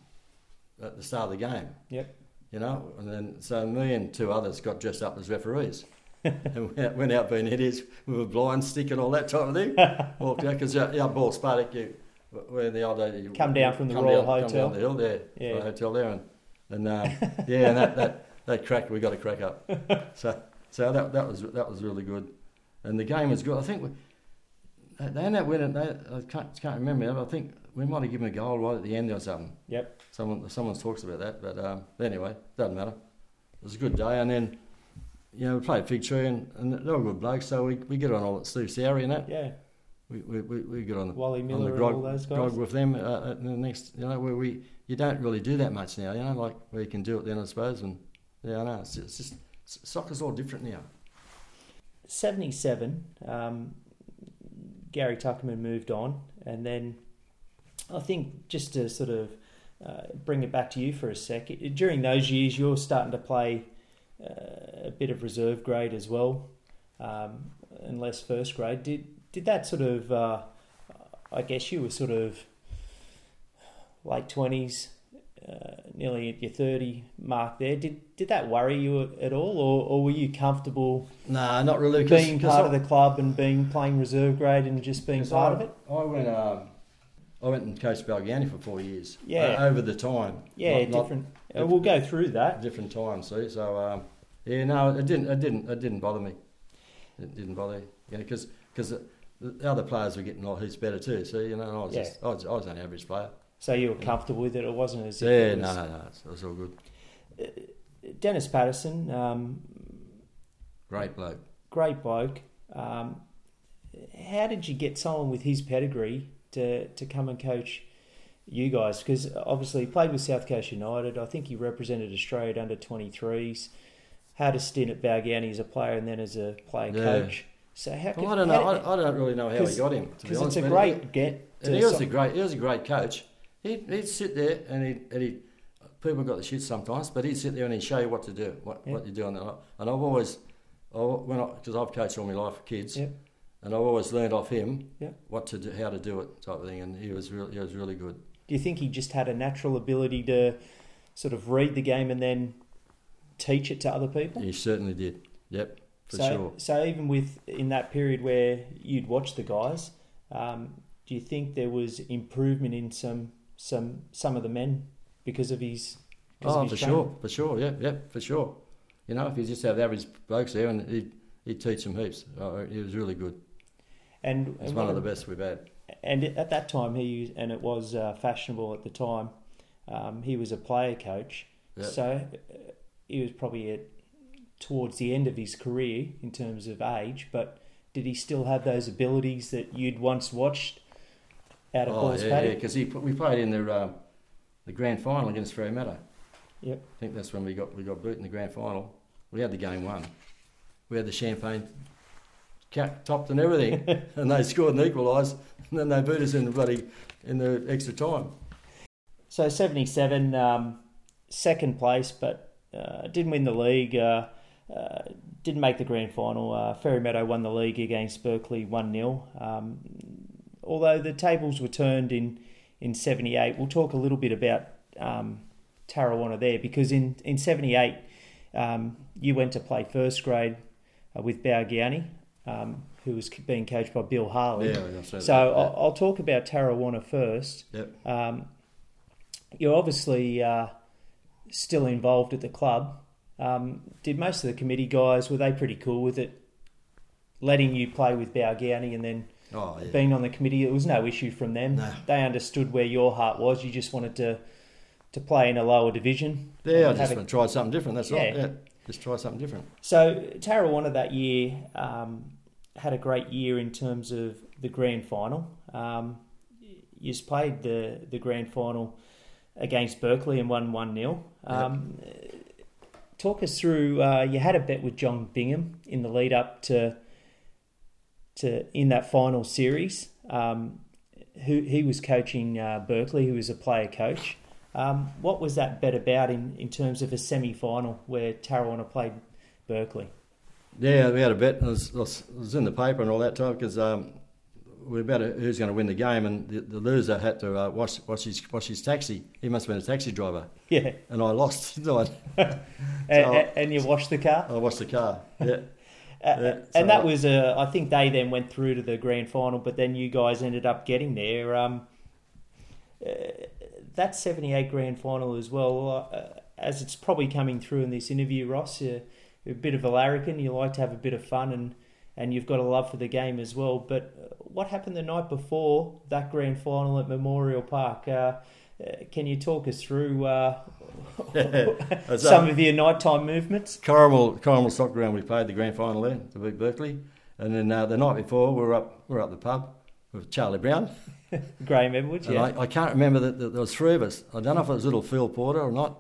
at the start of the game. Yep. And then so me and two others got dressed up as referees. And went out being idiots with a blind stick and all that type of thing. Because our Balls Paddock, where in the old days, you come down from the Royal Hotel. Come down the hill there, yeah. Royal Hotel there, and that crack, we got a crack up. So that was really good, and the game was good. I think they ended up winning. I can't remember. I think we might have given a goal right at the end or something. Yep. Someone talks about that, but anyway, doesn't matter. It was a good day, and then. We played Fig Tree and they were good blokes, so we get on all that Steve Sowry and that. Yeah. We get on the Wally Miller on the grog, and all those guys. Grog with them. And the next, where you don't really do that much now, like where you can do it then, I suppose. And yeah, I know. It's just soccer's all different now. 1977, Gary Tuckerman moved on, and then I think just to sort of bring it back to you for a second, during those years you're starting to play. A bit of reserve grade as well, and less first grade. Did that sort of, I guess you were sort of late 20s, nearly at your 30 mark there. Did that worry you at all, or were you comfortable? No, not really. Being part of the club and playing reserve grade and just being part of it? I went and coached Balgownie for 4 years. Yeah. Over the time. Yeah, different. We'll go through that. Different times, see. So, it didn't bother me. It didn't bother me. Because the other players were getting like heaps better too. So you know, I was an average player. So you were comfortable with it? It wasn't as it was all good. Dennis Patterson, great bloke. How did you get someone with his pedigree to come and coach you guys? Because obviously he played with South Coast United. I think he represented Australia at under-23s. Had a stint at Balgownie as a player and then as a player coach. So how? Well, I don't really know how he got him. Because it's a great get. He was a great coach. He'd sit there and people got the shit sometimes, but he'd sit there and he'd show you what to do, what you do on the night. And I've always, because I've coached all my life for kids, and I've always learned off him what to do, how to do it, type of thing. And he was really good. Do you think he just had a natural ability to sort of read the game and then teach it to other people? He certainly did. Yep, for sure. So even in that period where you'd watch the guys, do you think there was improvement in some of the men? Because of his for sure. You know, if you just have the average blokes there and he'd teach them heaps. He was really good. And it's one of the best we've had. And at that time, it was fashionable at the time, he was a player coach. Yep. So he was probably towards the end of his career in terms of age, but did he still have those abilities that you'd once watched out of Balls Paddock? Yeah, because we played in the grand final against Fairy Meadow. Yep. I think that's when we got beat in the grand final. We had the game won. We had the champagne cap topped and everything, and they scored and equalised, and then they beat us in the extra time. So 77, second place, but didn't win the league. Didn't make the grand final. Fairy Meadow won the league against Berkeley 1-0. Although the tables were turned in 78, we'll talk a little bit about Tarrawanna there, because in 78 you went to play first grade with Balgownie, who was being coached by Bill Harley. I'll talk about Tarrawanna first. Yep. You're obviously still involved at the club. Did most of the committee guys, were they pretty cool with it, letting you play with Balgownie and then being on the committee? It was no issue from them. No. They understood where your heart was. You just wanted to play in a lower division. Yeah, I just want to try something different. That's right. Yeah, just try something different. So Tarrawanna that year had a great year in terms of the grand final. You just played the grand final against Berkeley and won 1-0. Talk us through. You had a bet with John Bingham in the lead up to in that final series. Who he was coaching Berkeley, who was a player coach. What was that bet about in terms of a semi-final where Tarrawanna played Berkeley? Yeah, we had a bet, and it was in the paper and all that time, because we were about who's going to win the game, and the loser had to wash his taxi. He must have been a taxi driver. Yeah. And I lost, didn't I? And you washed the car? I washed the car, yeah. And that was, I think they then went through to the grand final, but then you guys ended up getting there. That 78 grand final as well, as it's probably coming through in this interview, Ross, you're a bit of a larrikin, you like to have a bit of fun, and you've got a love for the game as well. But what happened the night before that grand final at Memorial Park? Can you talk us through some of your nighttime movements? Corrimal Soccer Ground, we played the grand final there to beat Berkeley, and then the night before we were up the pub with Charlie Brown, Graham Edwards. Yeah, I can't remember that there was three of us. I don't know if it was little Phil Porter or not.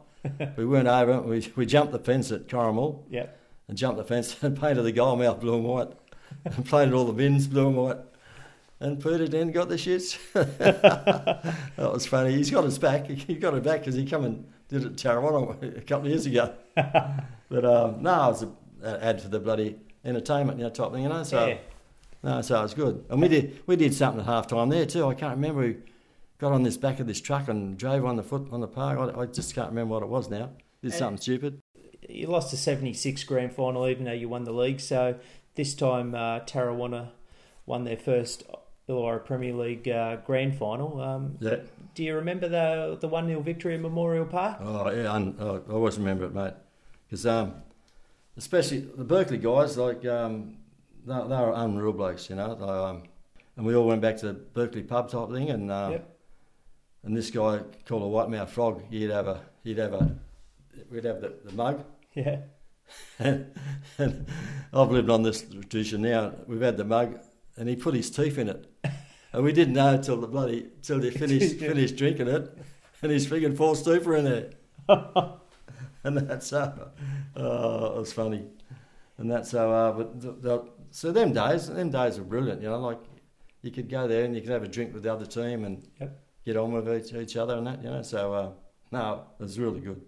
We weren't over. We jumped the fence at Corrimal. Yeah, and jumped the fence and painted the goalmouth blue and white, and painted all the bins blue and white. And Peter then got the shits. That was funny. He's got us back. He got it back because he come and did it at Tarrawanna a couple of years ago. But no, it was an ad for the bloody entertainment, you know, type thing, you know. So so it was good. And we did something at half time there too. I can't remember. We got on this back of this truck and drove on the park. I just can't remember what it was now. Did something stupid. You lost the 76 grand final, even though you won the league. So this time Tarrawanna won their first Illawarra Premier League grand final. Do you remember the 1-0 victory at Memorial Park? Oh, yeah, I always remember it, mate. Because especially the Berkeley guys, like, they were unreal blokes, you know. and we all went back to the Berkeley pub type thing, and and this guy called a white mouth frog. We'd have the mug. Yeah. And I've lived on this tradition now. We've had the mug, and he put his teeth in it, and we didn't know till they finished drinking it, and his friggin' false teeth were in there. And that's it was funny. And that's how. So them days were brilliant. You know, like you could go there and you could have a drink with the other team and get on with each other and that. You know, so it was really good.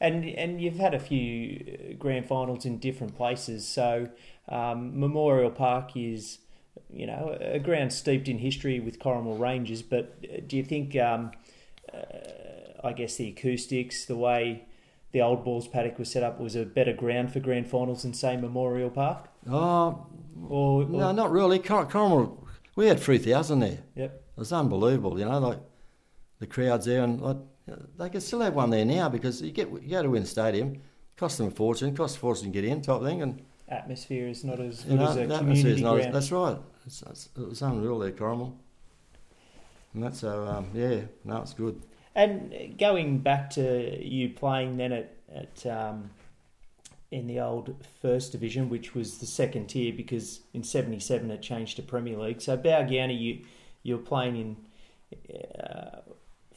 And you've had a few grand finals in different places. So Memorial Park is, you know, a ground steeped in history with Corrimal Rangers. But do you think, I guess, the acoustics, the way the old Balls Paddock was set up, was a better ground for grand finals than, say, Memorial Park? No, not really. Corrimal, we had 3,000 there. Yep. It was unbelievable, you know, like the crowds there, and like, they could still have one there now because you go to Wynn Stadium, cost a fortune to get in type thing, and atmosphere is not as good as a community ground. That's right. It's unreal there, Corrimal. And that's so it's good. And going back to you playing then at in the old First Division, which was the second tier, because in 1977 it changed to Premier League. So Balgownie, you were playing in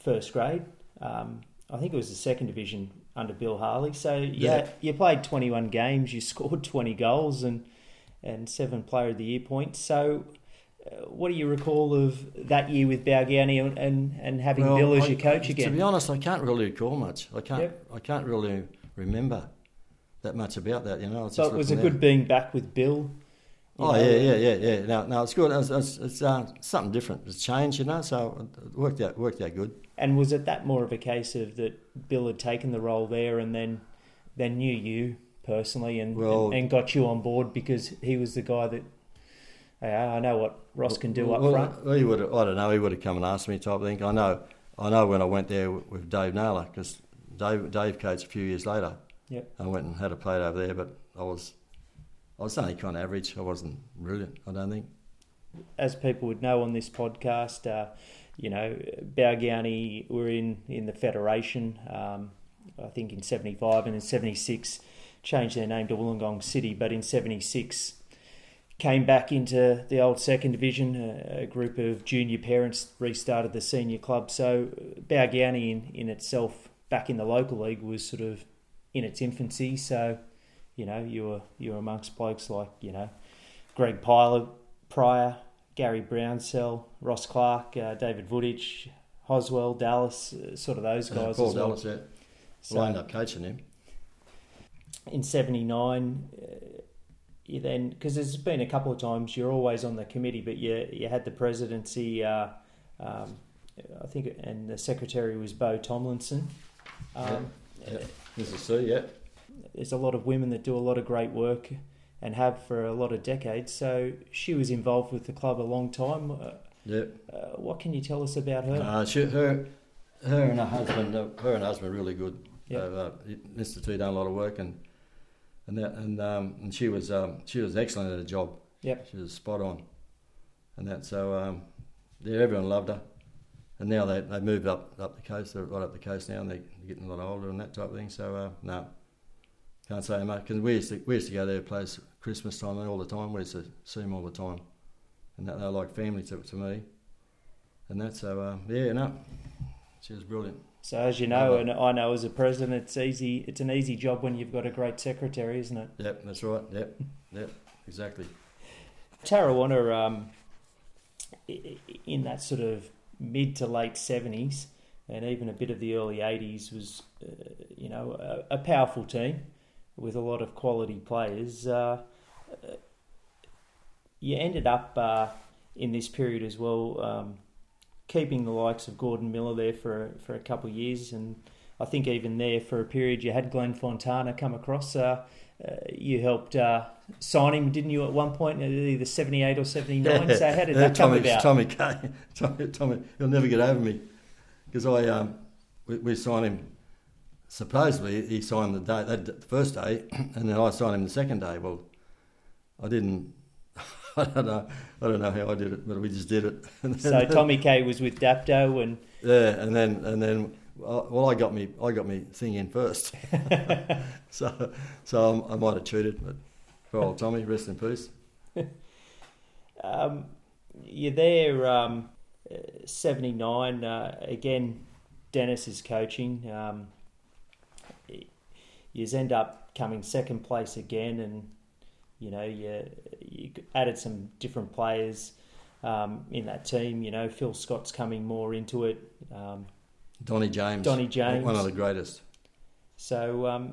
first grade. I think it was the second division under Bill Harley. So you played 21 games, you scored 20 goals and 7 Player of the Year points. So what do you recall of that year with Balgownie and having Bill as your coach again? To be honest, I can't really recall much. I can't really remember that much about that. You know, so it was a good being back with Bill. Yeah. No, it's good. It's something different. It's changed, you know. So it worked out good. And was it that more of a case of that Bill had taken the role there and then knew you personally and got you on board because he was the guy that I know what Ross can do up front. Well, he would have come and asked me type thing. I know when I went there with Dave Naylor, because Dave coached a few years later. Yep. I went and had a play over there, but I was only kind of average. I wasn't brilliant, I don't think. As people would know on this podcast, you know, Balgownie were in the Federation, I think in 1975, and in 1976 changed their name to Wollongong City, but in 1976 came back into the old second division. A group of junior parents restarted the senior club. So Balgownie in itself, back in the local league, was sort of in its infancy. So, you know, you were amongst blokes like, you know, Greg Pryor, Gary Brownsell, Ross Clark, David Wooditch, Hoswell, Dallas, sort of those guys. Paul as well. Dallas, yeah. So I ended up coaching him. In 1979, you then, because there's been a couple of times you're always on the committee, but you had the presidency, I think, and the secretary was Bo Tomlinson. This is Sue, yeah. There's a lot of women that do a lot of great work and have for a lot of decades. So she was involved with the club a long time. What can you tell us about her? Her and her husband, really good. Yep. Institute done a lot of work, and she was excellent at her job. Yep. She was spot on, and that so everyone loved her. And now they moved up the coast. They're right up the coast now, and they're getting a lot older and that type of thing. So can't say much, because we used to go to their place Christmas time all the time. We used to see them all the time, and that, they were like family to me, and that she was brilliant. So as you know, and I know as a president, it's an easy job when you've got a great secretary, isn't it? Yep, that's right. Yep, exactly. Tarrawanna, in that sort of mid to late 70s, and even a bit of the early 80s, was a powerful team with a lot of quality players. You ended up in this period as well, keeping the likes of Gordon Miller there for a couple of years, and I think even there for a period you had Glenn Fontana come across. You helped sign him, didn't you, at one point, either 78 or 79? Yeah. So how did that come about? Tommy, he'll never get over me, because we signed him. Supposedly, he signed the first day, and then I signed him the second day. Well, I didn't. I don't know how I did it, but we just did it. So Tommy K was with Dapto, and then well, I got me thing in first. so I might have cheated, but poor old Tommy, rest in peace. You're there 79 again. Dennis is coaching. You end up coming second place again, and you know you added some different players in that team. You know, Phil Scott's coming more into it. Donnie James, one of the greatest. So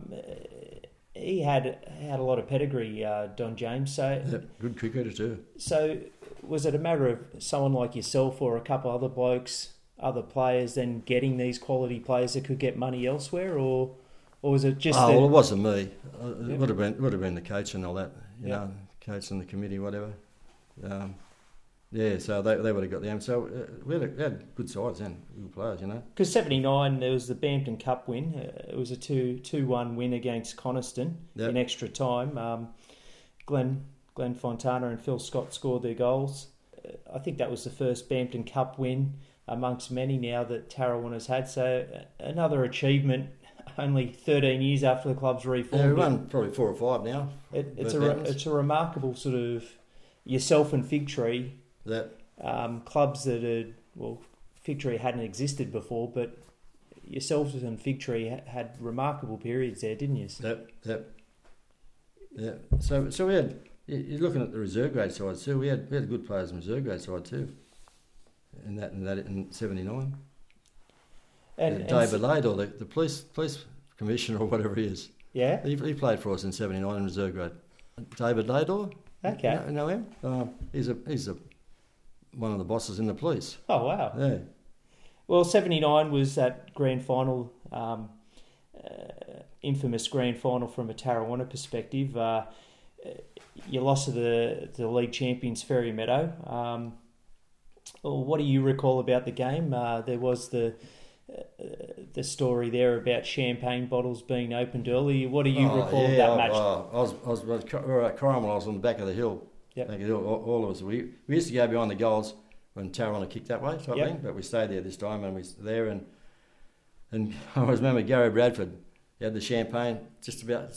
he had a lot of pedigree, Don James. So yeah, good cricketer too. So was it a matter of someone like yourself or a couple other blokes, other players, then getting these quality players that could get money elsewhere, or was it just? Well, it wasn't me. It would have been the coach and all that, you know, coach and the committee, whatever. So they would have got the aim. So we had good sides and good players, you know. Because 79, there was the Bampton Cup win. It was a 2-1 win against Coniston in extra time. Glenn Fontana and Phil Scott scored their goals. I think that was the first Bampton Cup win amongst many now that Tarrawanna's had. So another achievement. Only 13 years after the club's reformed. Yeah, we run probably 4 or 5 now. It's a remarkable sort of yourself and Fig Tree. That clubs that had, well, Fig Tree hadn't existed before, but yourselves and Fig Tree had remarkable periods there, didn't you? Yep. So we had. You're looking at the reserve grade side too. We had good players in the reserve grade side too. And that in 79. And David Laidlaw, the police commissioner or whatever he is. Yeah. He played for us in 79 in reserve grade. David Laidlaw. Okay. Know him? He's one of the bosses in the police. Oh, wow. Yeah. Well, 79 was that grand final, infamous grand final from a Tarrawanna perspective. You lost to the league champions, Fairy Meadow. Well, what do you recall about the game? There was the story there about champagne bottles being opened early. What do you recall of that match? I was at Corrimal. I was on the back of the hill. Yep. Back of the hill, all of us. We used to go behind the goals when Tarrawanna kicked that way, type thing. But we stayed there this time, and we were there. And I always remember Gary Bradford. He had the champagne just about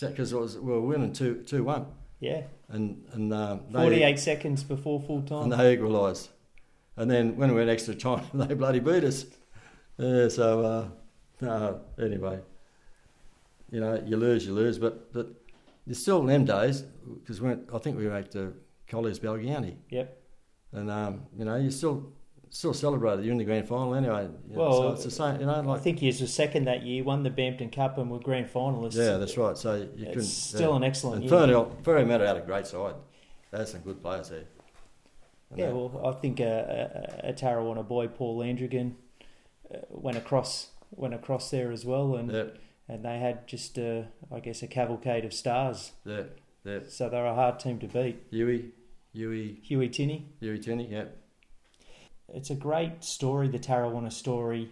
because we were winning 2-1. Yeah. And 48 seconds before full time. And they equalised. And then when we had extra time, they bloody beat us. Yeah, so anyway, you know, you lose, but there's still in them days because I think we were at the Collie's Balgownie. Yep. And you know, you still celebrated. You're in the grand final anyway. Well, so it's the same. You know, like I think you was the second that year, won the Bampton Cup, and were grand finalists. Yeah, that's right. So you couldn't. It's still an excellent year. And Fernhill Meadow had a great side. They had some good players there. And yeah, well, I think a Tarrawanna boy, Paul Landrigan, went across there as well, and they had just I guess a cavalcade of stars. Yeah. So they're a hard team to beat. Huey Tinney. Yeah. It's a great story, the Tarrawanna story,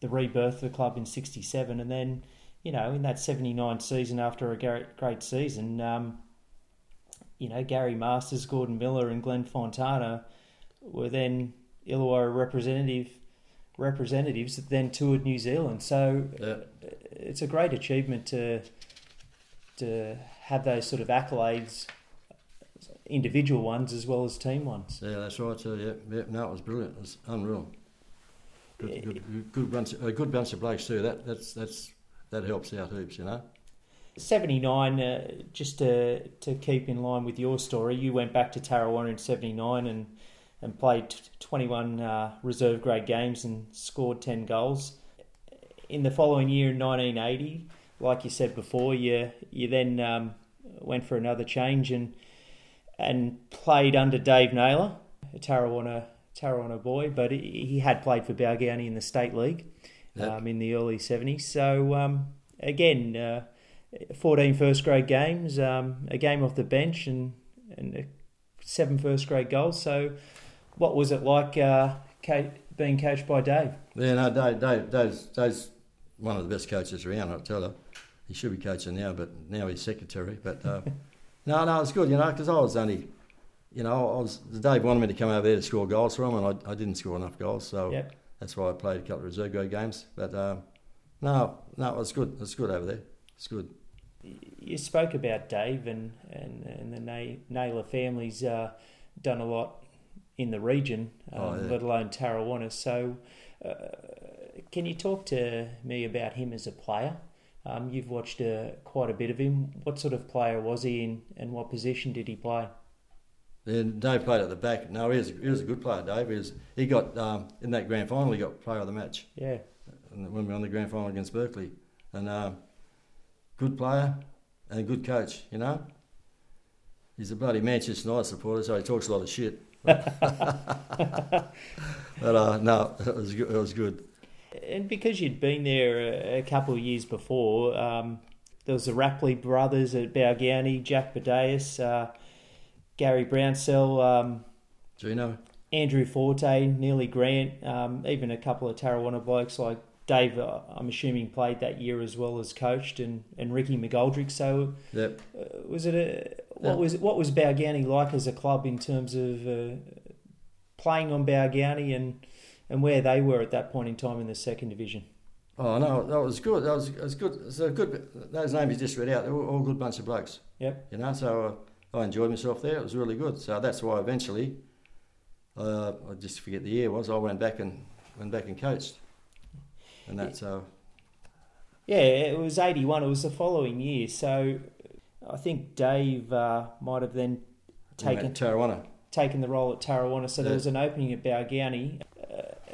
the rebirth of the club in '67, and then you know in that '79 season after a great season, you know Gary Masters, Gordon Miller, and Glenn Fontana were then Illawarra representatives that then toured New Zealand. So it's a great achievement to have those sort of accolades, individual ones as well as team ones. Yeah, that's right. Yeah. No, it was brilliant. It was unreal. Good bunch of blokes too. That helps out heaps, you know. 79. Just to keep in line with your story, you went back to Tarrawanna in 79 and played 21 reserve grade games and scored 10 goals. In the following year, in 1980, like you said before, you then went for another change and played under Dave Naylor, a Tarrawanna boy, but he had played for Balgownie in the State League in the early 70s. So, again, 14 first grade games, a game off the bench and 7 first grade goals. So, what was it like being coached by Dave? Yeah, no, Dave's one of the best coaches around, I'll tell you. He should be coaching now, but now he's secretary. But no, it was good, you know, because I was only you know, I was, Dave wanted me to come over there to score goals for him, and I didn't score enough goals, so that's why I played a couple of reserve grade games. But no, it's good. It's good over there. It's good. You spoke about Dave and the Naylor family's done a lot in the region, let alone Tarrawanna. So can you talk to me about him as a player? You've watched quite a bit of him. What sort of player was he in, and what position did he play? Then Dave played at the back. No, he was a good player, Dave. He got, in that grand final, he got player of the match. Yeah. And when we won the grand final against Berkeley. And good player and a good coach, you know. He's a bloody Manchester United supporter, so he talks a lot of shit. But no, it was good. And because you'd been there a couple of years before, there was the Rapley brothers at Balgownie, Jack Badeas, Gary Brownsell, Gino, Andrew Forte, Neely Grant, even a couple of Tarrawanna blokes like Dave, I'm assuming, played that year as well as coached, and Ricky McGoldrick. So, what was Balgownie like as a club in terms of playing on Balgownie and where they were at that point in time in the second division? Oh no, that was good. That was good. So good. Those names you just read out, they were all good bunch of blokes. Yep. You know, so. I enjoyed myself there. It was really good. So that's why eventually, I just forget the year it was. I went back and coached, and that's it was 81. It was the following year. So I think Dave might have then taken the role at Tarrawanna. So there was an opening at Balgownie.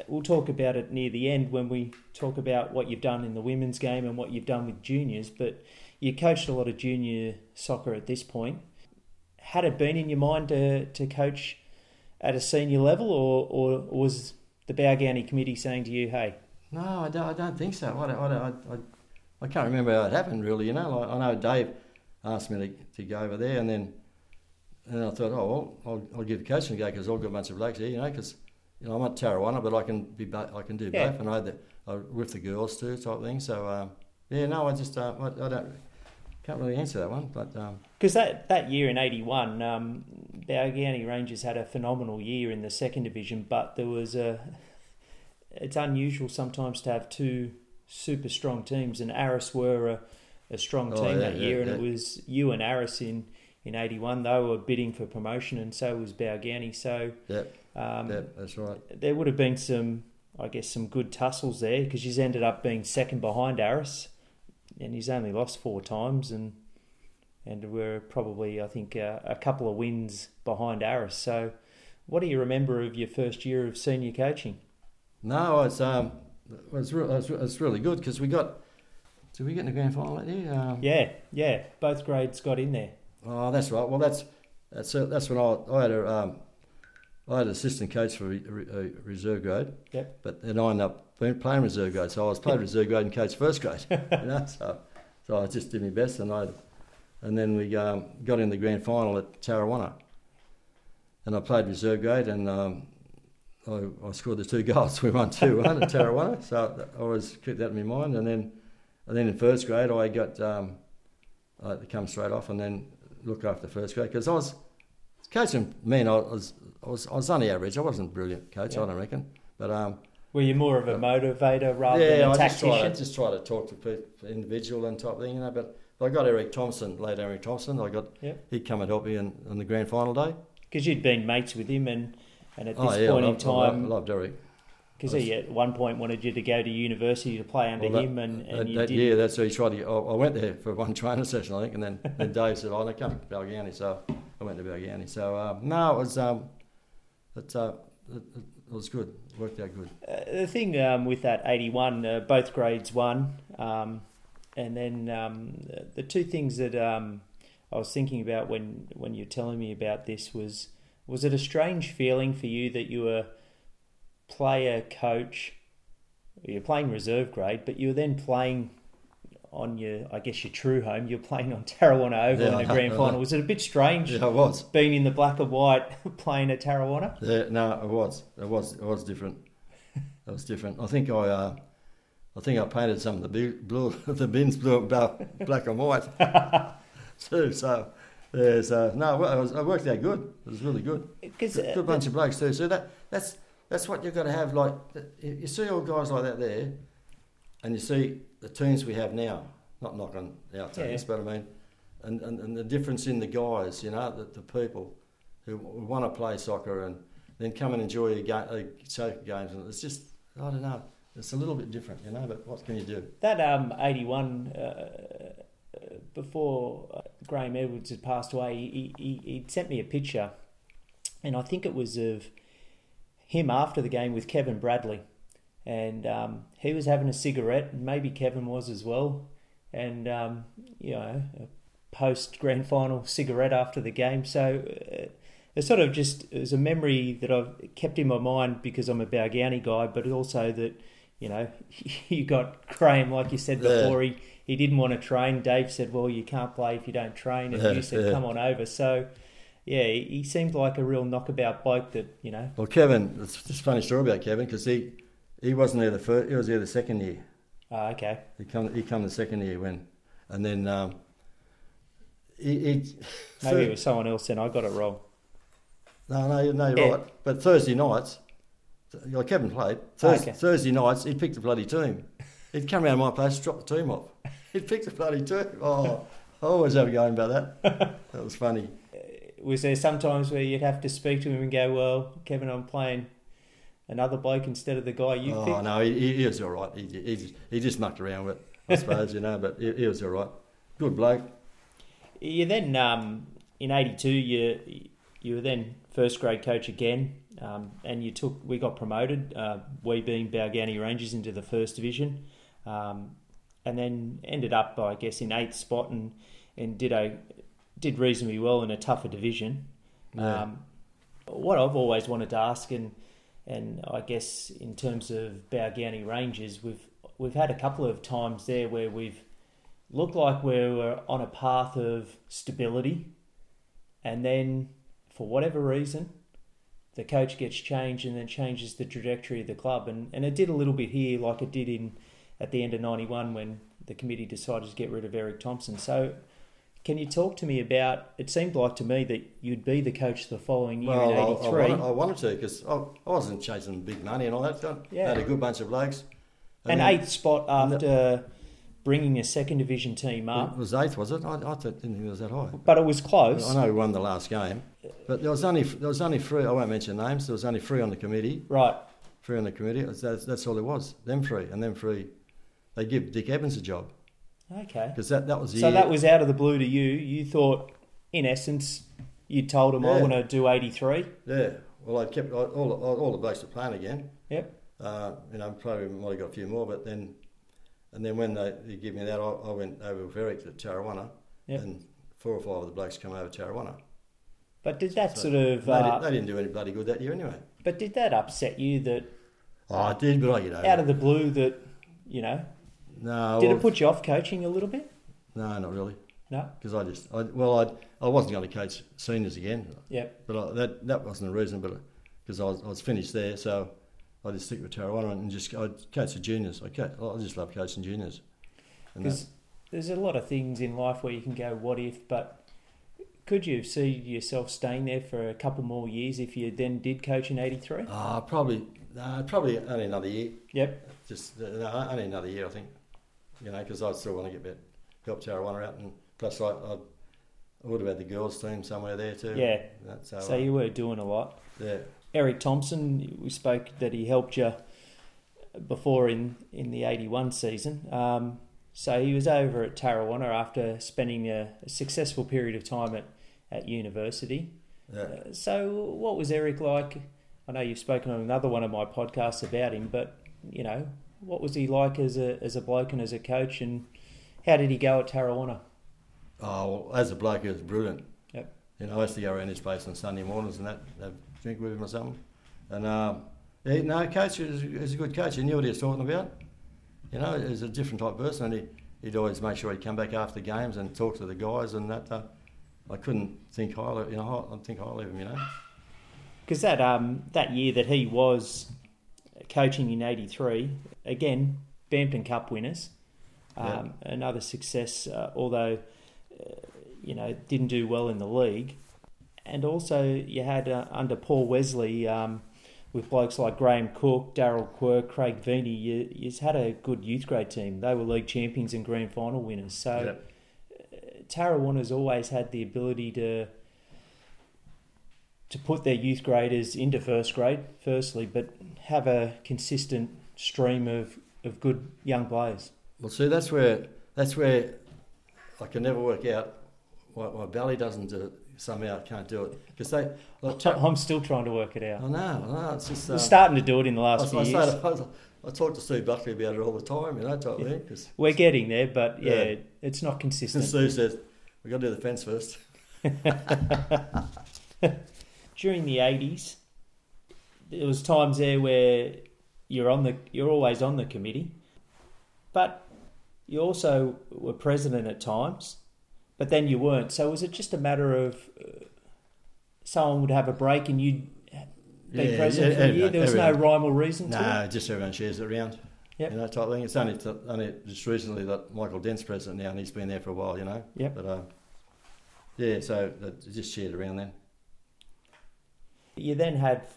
We'll talk about it near the end when we talk about what you've done in the women's game and what you've done with juniors. But you coached a lot of junior soccer at this point. Had it been in your mind to coach at a senior level, or was the Balgownie committee saying to you, hey? No, I don't think so. I can't remember how it happened, really, you know. I know Dave asked me to go over there, and then I thought, oh, well, I'll give coaching a go because I've got a bunch of blokes here, you know, because you know, I'm at Tarrawanna, but I can do both. And I with the girls too, type thing. So, can't really answer that one, but because that year in 81, Balgownie Rangers had a phenomenal year in the second division. But there was it's unusual sometimes to have two super strong teams, and Arras were a strong team year, and it was you and Arras in 81. They were bidding for promotion, and so was Balgownie. So that's right. There would have been some good tussles there because you ended up being second behind Arras. And he's only lost four times, and we're probably, I think, a couple of wins behind Arras. So, what do you remember of your first year of senior coaching? No, it's really good because we got. Did we get in the grand final that year? Yeah. Both grades got in there. Oh, that's right. Well, that's when I had an assistant coach for a reserve grade. Yep. But then I ended up playing reserve grade, so I was played reserve grade and coached first grade, you know, so I just did my best, and then we got in the grand final at Tarrawanna, and I played reserve grade, and I scored the two goals. We won 2-1 at Tarrawanna, so I always keep that in my mind, and then in first grade I got I had to come straight off and then look after first grade, because I was coaching, I was only average, I wasn't a brilliant coach, I don't reckon, but were you more of a motivator rather than a tactician? Yeah, I just try to talk to people, individual and type thing, you know. But I got late Eric Thompson. He'd come and help me on the grand final day. Because you'd been mates with him, and at this point in time, I loved Eric. Because he at one point wanted you to go to university to play under him, and you did. Yeah, that's what he tried to. I went there for one training session, I think, and then Dave said, "Oh, no, come to Balgownie." So I went to Balgownie. So no, it was it was good. It worked out good. The thing with that 81, both grades won. And then the two things that I was thinking about when you were telling me about this was it a strange feeling for you that you were player coach, you're playing reserve grade, but you were then playing on your true home, you're playing on Tarrawanna Oval in the grand final. Was it a bit strange? Yeah, it was. Being in the black and white, playing at Tarrawanna? Yeah, no, it was. It was different. It was different. I think I painted some of the bins blue and black and white too. So Yeah, so no, it worked out good. It was really good. Good bunch of blokes too. So that's what you've got to have. Like you see all guys like that there, and you see the teams we have now. Not knocking our teams, but I mean, and the difference in the guys, you know, the people who want to play soccer and then come and enjoy soccer games. And it's just, I don't know, it's a little bit different, you know. But what can you do? That 81. Before Graham Edwards had passed away, he sent me a picture, and I think it was of him after the game with Kevin Bradley, and he was having a cigarette, and maybe Kevin was as well, and you know, a post grand final cigarette after the game. So it's sort of just, it was a memory that I've kept in my mind because I'm a Balgownie guy, but also that, you know, you got Graham, like you said before, he didn't want to train. Dave said, well, you can't play if you don't train. And you said, come on over. So, yeah, he seemed like a real knockabout bloke that, you know. Well, Kevin, it's just a funny story about Kevin, because he wasn't there the first, he was there the second year. Oh, okay. He come the second year when. And then Maybe it was someone else and I got it wrong. No, you're right. But Thursday nights, like Kevin played, Thursday nights, he'd pick the bloody team. He'd come round my place, drop the team off. He'd pick the bloody team. Oh, I always have a going about that. That was funny. Was there sometimes where you'd have to speak to him and go, well, Kevin, I'm playing another bloke instead of the guy you picked? Oh, no, he was all right. He just mucked around with it, I suppose, you know, but he was all right. Good bloke. You then, in 82, you were then first grade coach again, and we got promoted, we being Balgownie Rangers, into the first division. And then ended up, I guess, in eighth spot and did reasonably well in a tougher division. Yeah. What I've always wanted to ask, and I guess in terms of Balgownie Rangers, we've had a couple of times there where we've looked like we were on a path of stability, and then for whatever reason, the coach gets changed and then changes the trajectory of the club. And it did a little bit here, like it did at the end of 91 when the committee decided to get rid of Eric Thompson. So can you talk to me about, it seemed like to me that you'd be the coach the following year in 83. I wanted to, because I wasn't chasing big money and all that. I had a good bunch of blokes. And eighth spot after bringing a second division team up. It was eighth, was it? I didn't think it was that high. But it was close. I know we won the last game. But there was only three, I won't mention names, there was only three on the committee. Right. Three on the committee, that's all it was. Them three, and them three. They give Dick Evans a job. Okay. Because that was the year. So that was out of the blue to you. You thought, in essence, you told them, I want to do 83. Yeah. Well, I kept all the blokes were playing again. Yep. Probably might have got a few more, but then... And then when they give me that, I went over with Eric to Tarrawanna, and four or five of the blokes come over to Tarrawanna. But did that they didn't do any bloody good that year anyway. But did that upset you that... Oh, it did, but I get over out of the blue that, you know... No. Did it put you off coaching a little bit? No, not really. No? Because I wasn't going to coach seniors again. Yep. But that wasn't the reason, but because I was finished there, so... I just stick with Tarrawanna and just I coach the juniors. I just love coaching juniors. Because there's a lot of things in life where you can go, what if? But could you see yourself staying there for a couple more years if you then did coach in 83? Probably only another year. Yep. Only another year, I think. You know, because I still want to help Tarrawanna out, and plus I would have had the girls team somewhere there too. Yeah. So you were doing a lot. Yeah. Eric Thompson, we spoke that he helped you before in the 81 season. So he was over at Tarrawanna after spending a successful period of time at university. Yeah. So what was Eric like? I know you've spoken on another one of my podcasts about him, but, you know, what was he like as a bloke and as a coach, and how did he go at Tarrawanna? Oh, well, as a bloke, he was brilliant. Yep. You know, I used to go around his place on Sunday mornings and that drink with him or something. And coach, he was a good coach. He knew what he was talking about. You know, he was a different type of person, and he'd always make sure he'd come back after games and talk to the guys and that. I couldn't think highly, you know, I'd think highly of him, you know. Because that year that he was coaching in 83, again, Bampton Cup winners, another success, although you know, didn't do well in the league. And also you had under Paul Wesley, with blokes like Graham Cook, Darryl Quirk, Craig Veeney, you had a good youth grade team. They were league champions and grand final winners. So yep. Tarrawanna's always had the ability to put their youth graders into first grade, firstly, but have a consistent stream of good young players. Well, see, that's where I can never work out why my belly doesn't do it. Somehow I can't do it because they. Like, I'm still trying to work it out. I know. It's just. We're starting to do it in the last few years. I talk to Sue Buckley about it all the time, you know, type of thing. We're getting there, but yeah, it's not consistent. Sue says we've got to do the fence first. During the 80s, there was times there where you're always on the committee, but you also were president at times. But then you weren't. So was it just a matter of someone would have a break and you'd be president for a year? There was no rhyme or reason to it? No, just everyone shares it around. Yep. You know, type thing. It's only just recently that Michael Dent's president now and he's been there for a while, you know. Yep. But, so it just shared around then. You then had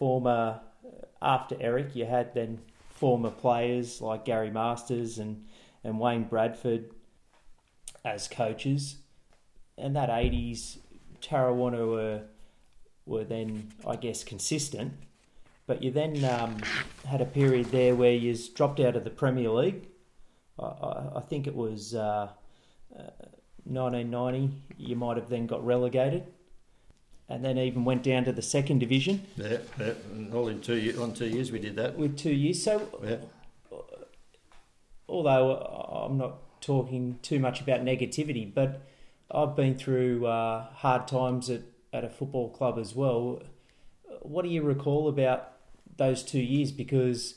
after Eric, you had then former players like Gary Masters and Wayne Bradford as coaches. And that 80s, Tarrawanna were then, I guess, consistent. But you then had a period there where you dropped out of the Premier League. I think it was 1990. You might have then got relegated. And then even went down to the second division. Yeah. And all in 2 years, on 2 years we did that. With 2 years. So, although I'm not talking too much about negativity, but I've been through hard times at a football club as well. What do you recall about those 2 years? Because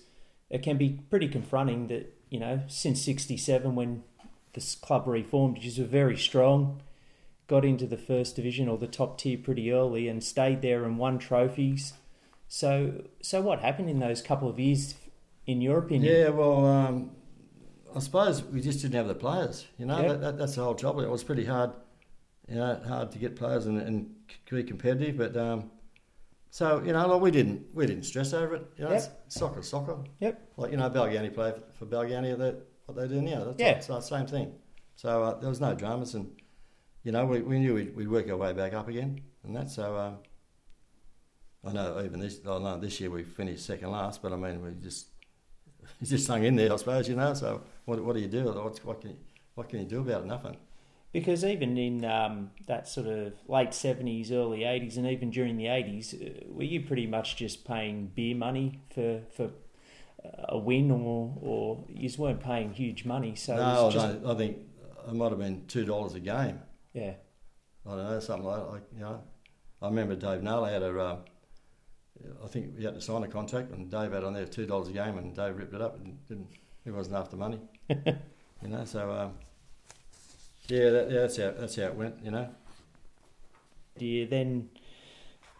it can be pretty confronting that, you know, since 1967 when this club reformed, you were very strong, got into the first division or the top tier pretty early and stayed there and won trophies. So what happened in those couple of years, in your opinion? Yeah, well... I suppose we just didn't have the players, you know. Yep. That's the whole trouble. It was pretty hard, you know, hard to get players and be competitive. But so you know, like we didn't stress over it. You know, yep. Soccer. Yep. Like you know, Balgownie play for Balgownie. What they do now. That's it's the same thing. So there was no dramas, and you know, we knew we'd work our way back up again, and that. So this year we finished second last, but I mean we just. It's just sung in there, I suppose, you know. So what do you do? What can you do about it? Nothing. Because even in that sort of late 70s, early 80s, and even during the 80s, were you pretty much just paying beer money for a win or you just weren't paying huge money? So no, I think it might have been $2 a game. Yeah. I don't know, something like that. Like, you know, I remember Dave Nala had a... I think we had to sign a contract and Dave had on there $2 a game and Dave ripped it up and he wasn't after money. You know, so, that's how it went, you know. You then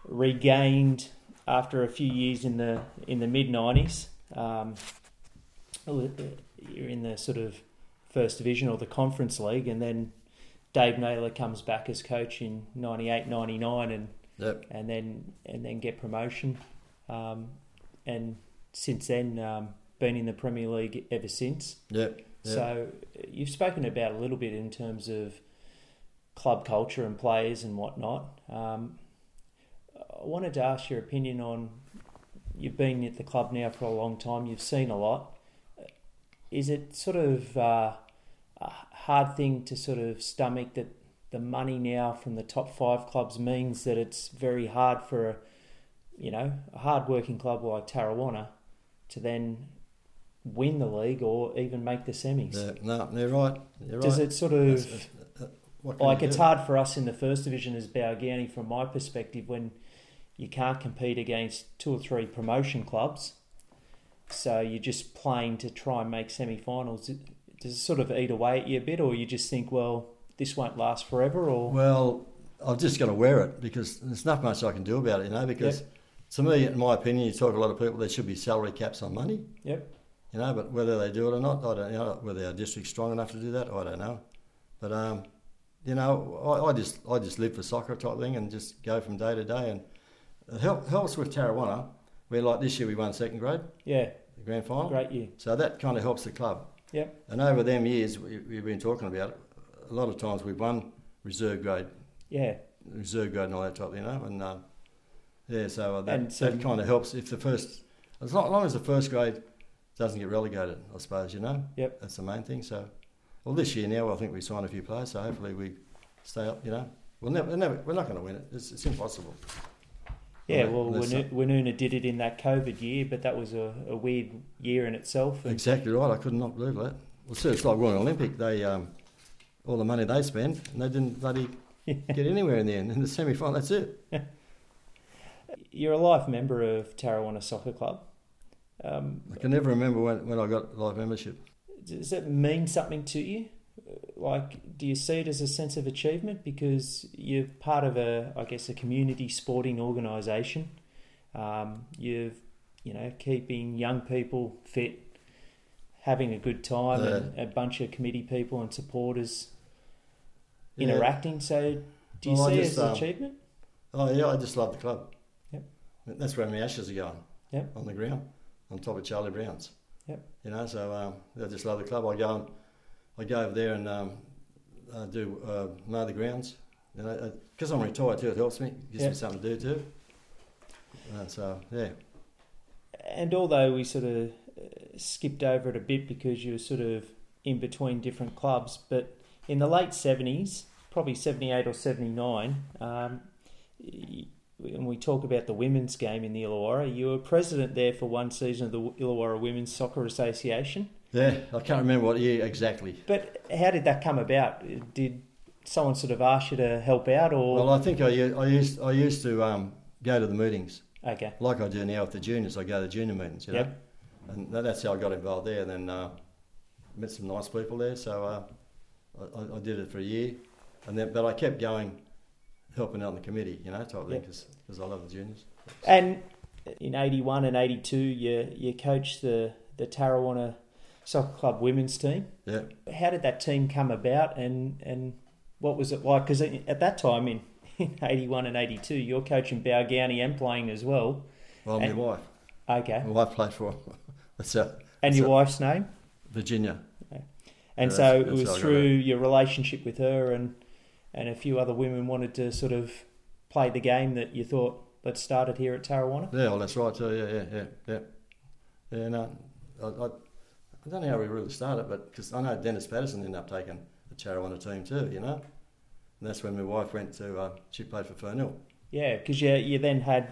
regained after a few years in the mid-90s. You're in the sort of first division or the conference league and then Dave Naylor comes back as coach in 98, 99 and... Yep. And then get promotion, and since then been in the Premier League ever since. Yep. So you've spoken about a little bit in terms of club culture and players and whatnot. I wanted to ask your opinion on. You've been at the club now for a long time. You've seen a lot. Is it sort of a hard thing to sort of stomach that? The money now from the top five clubs means that it's very hard for a hard-working club like Tarrawanna to then win the league or even make the semis. Yeah, no, they're right. Does it sort of... it's hard for us in the first division as Balgownie from my perspective when you can't compete against two or three promotion clubs, so you're just playing to try and make semi-finals. Does it sort of eat away at you a bit or you just think, well... This won't last forever, or well, I've just got to wear it because there's not much I can do about it, you know. Because to me, in my opinion, you talk to a lot of people. There should be salary caps on money. Yep. You know, but whether they do it or not, I don't know. Whether our district's strong enough to do that, I don't know. But you know, I just live for soccer type thing and just go from day to day. And it helps with Tarrawanna, where like this year we won second grade. Yeah. The grand final. Great year. So that kind of helps the club. Yeah. And over them years, we've been talking about it, a lot of times we've won reserve grade. Yeah. Reserve grade and all that type, you know. And that kind of helps if the first, as long as the first grade doesn't get relegated, I suppose, you know. Yep. That's the main thing. So, well, this year now I think we signed a few players, so hopefully we stay up, you know. We'll never we're not going to win it. It's impossible. Yeah, well, Woonona did it in that COVID year, but that was a weird year in itself. And exactly right. I could not believe that. Well, so it's like Royal Olympic. They all the money they spend, and they didn't bloody get anywhere in the end. In the semi-final, that's it. You're a life member of Tarrawanna Soccer Club. I can never remember when I got life membership. Does that mean something to you? Like, do you see it as a sense of achievement because you're part of a community sporting organisation? You're keeping young people fit, having a good time, and a bunch of committee people and supporters interacting. So, do you see it as an achievement? Oh yeah, I just love the club. Yep, that's where my ashes are going. Yep, on the ground, on top of Charlie Brown's. Yep, you know. So I just love the club. I go over there and do mow the grounds. You know, because I'm retired too, it helps me. It gives me something to do too. So. And although we sort of skipped over it a bit because you were sort of in between different clubs, but in the late 70s, probably 78 or 79, when we talk about the women's game in the Illawarra, you were president there for one season of the Illawarra Women's Soccer Association. Yeah, I can't remember what year exactly. But how did that come about? Did someone sort of ask you to help out, or? Well, I think I used to go to the meetings. Okay. Like I do now with the juniors, I go to the junior meetings. You know? Yep. And that's how I got involved there. And then met some nice people there, so I did it for a year, and then but I kept going, helping out on the committee, you know, type of thing, because I love the juniors. And in '81 and '82, you coached the Tarrawanna Soccer Club women's team. Yeah. How did that team come about, and what was it like? Because at that time in 81 and 82, you're coaching Balgownie and playing as well. Well, my wife. Okay. My wife played for her. Your wife's name? Virginia. Okay. And so it was through your relationship with her and a few other women wanted to sort of play the game that you thought, let's start it here at Tarrawanna? Yeah, well, that's right. Yeah, no, I don't know how we really started, but because I know Dennis Patterson ended up taking the Tarrawanna team too, you know, and that's when my wife went to. She played for Fernhill. Yeah, because you then had,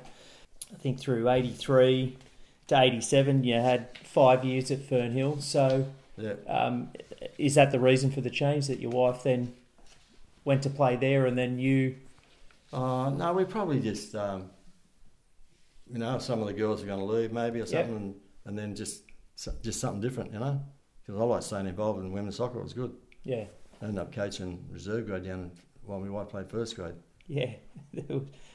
I think through '83 to '87, you had 5 years at Fernhill. So, is that the reason for the change that your wife then went to play there, and then you? No, we probably just, some of the girls are going to leave maybe or something, and then just. So just something different, you know, because I like staying involved in women's soccer. It was good. Yeah. I ended up coaching reserve grade down while my wife played first grade. Yeah.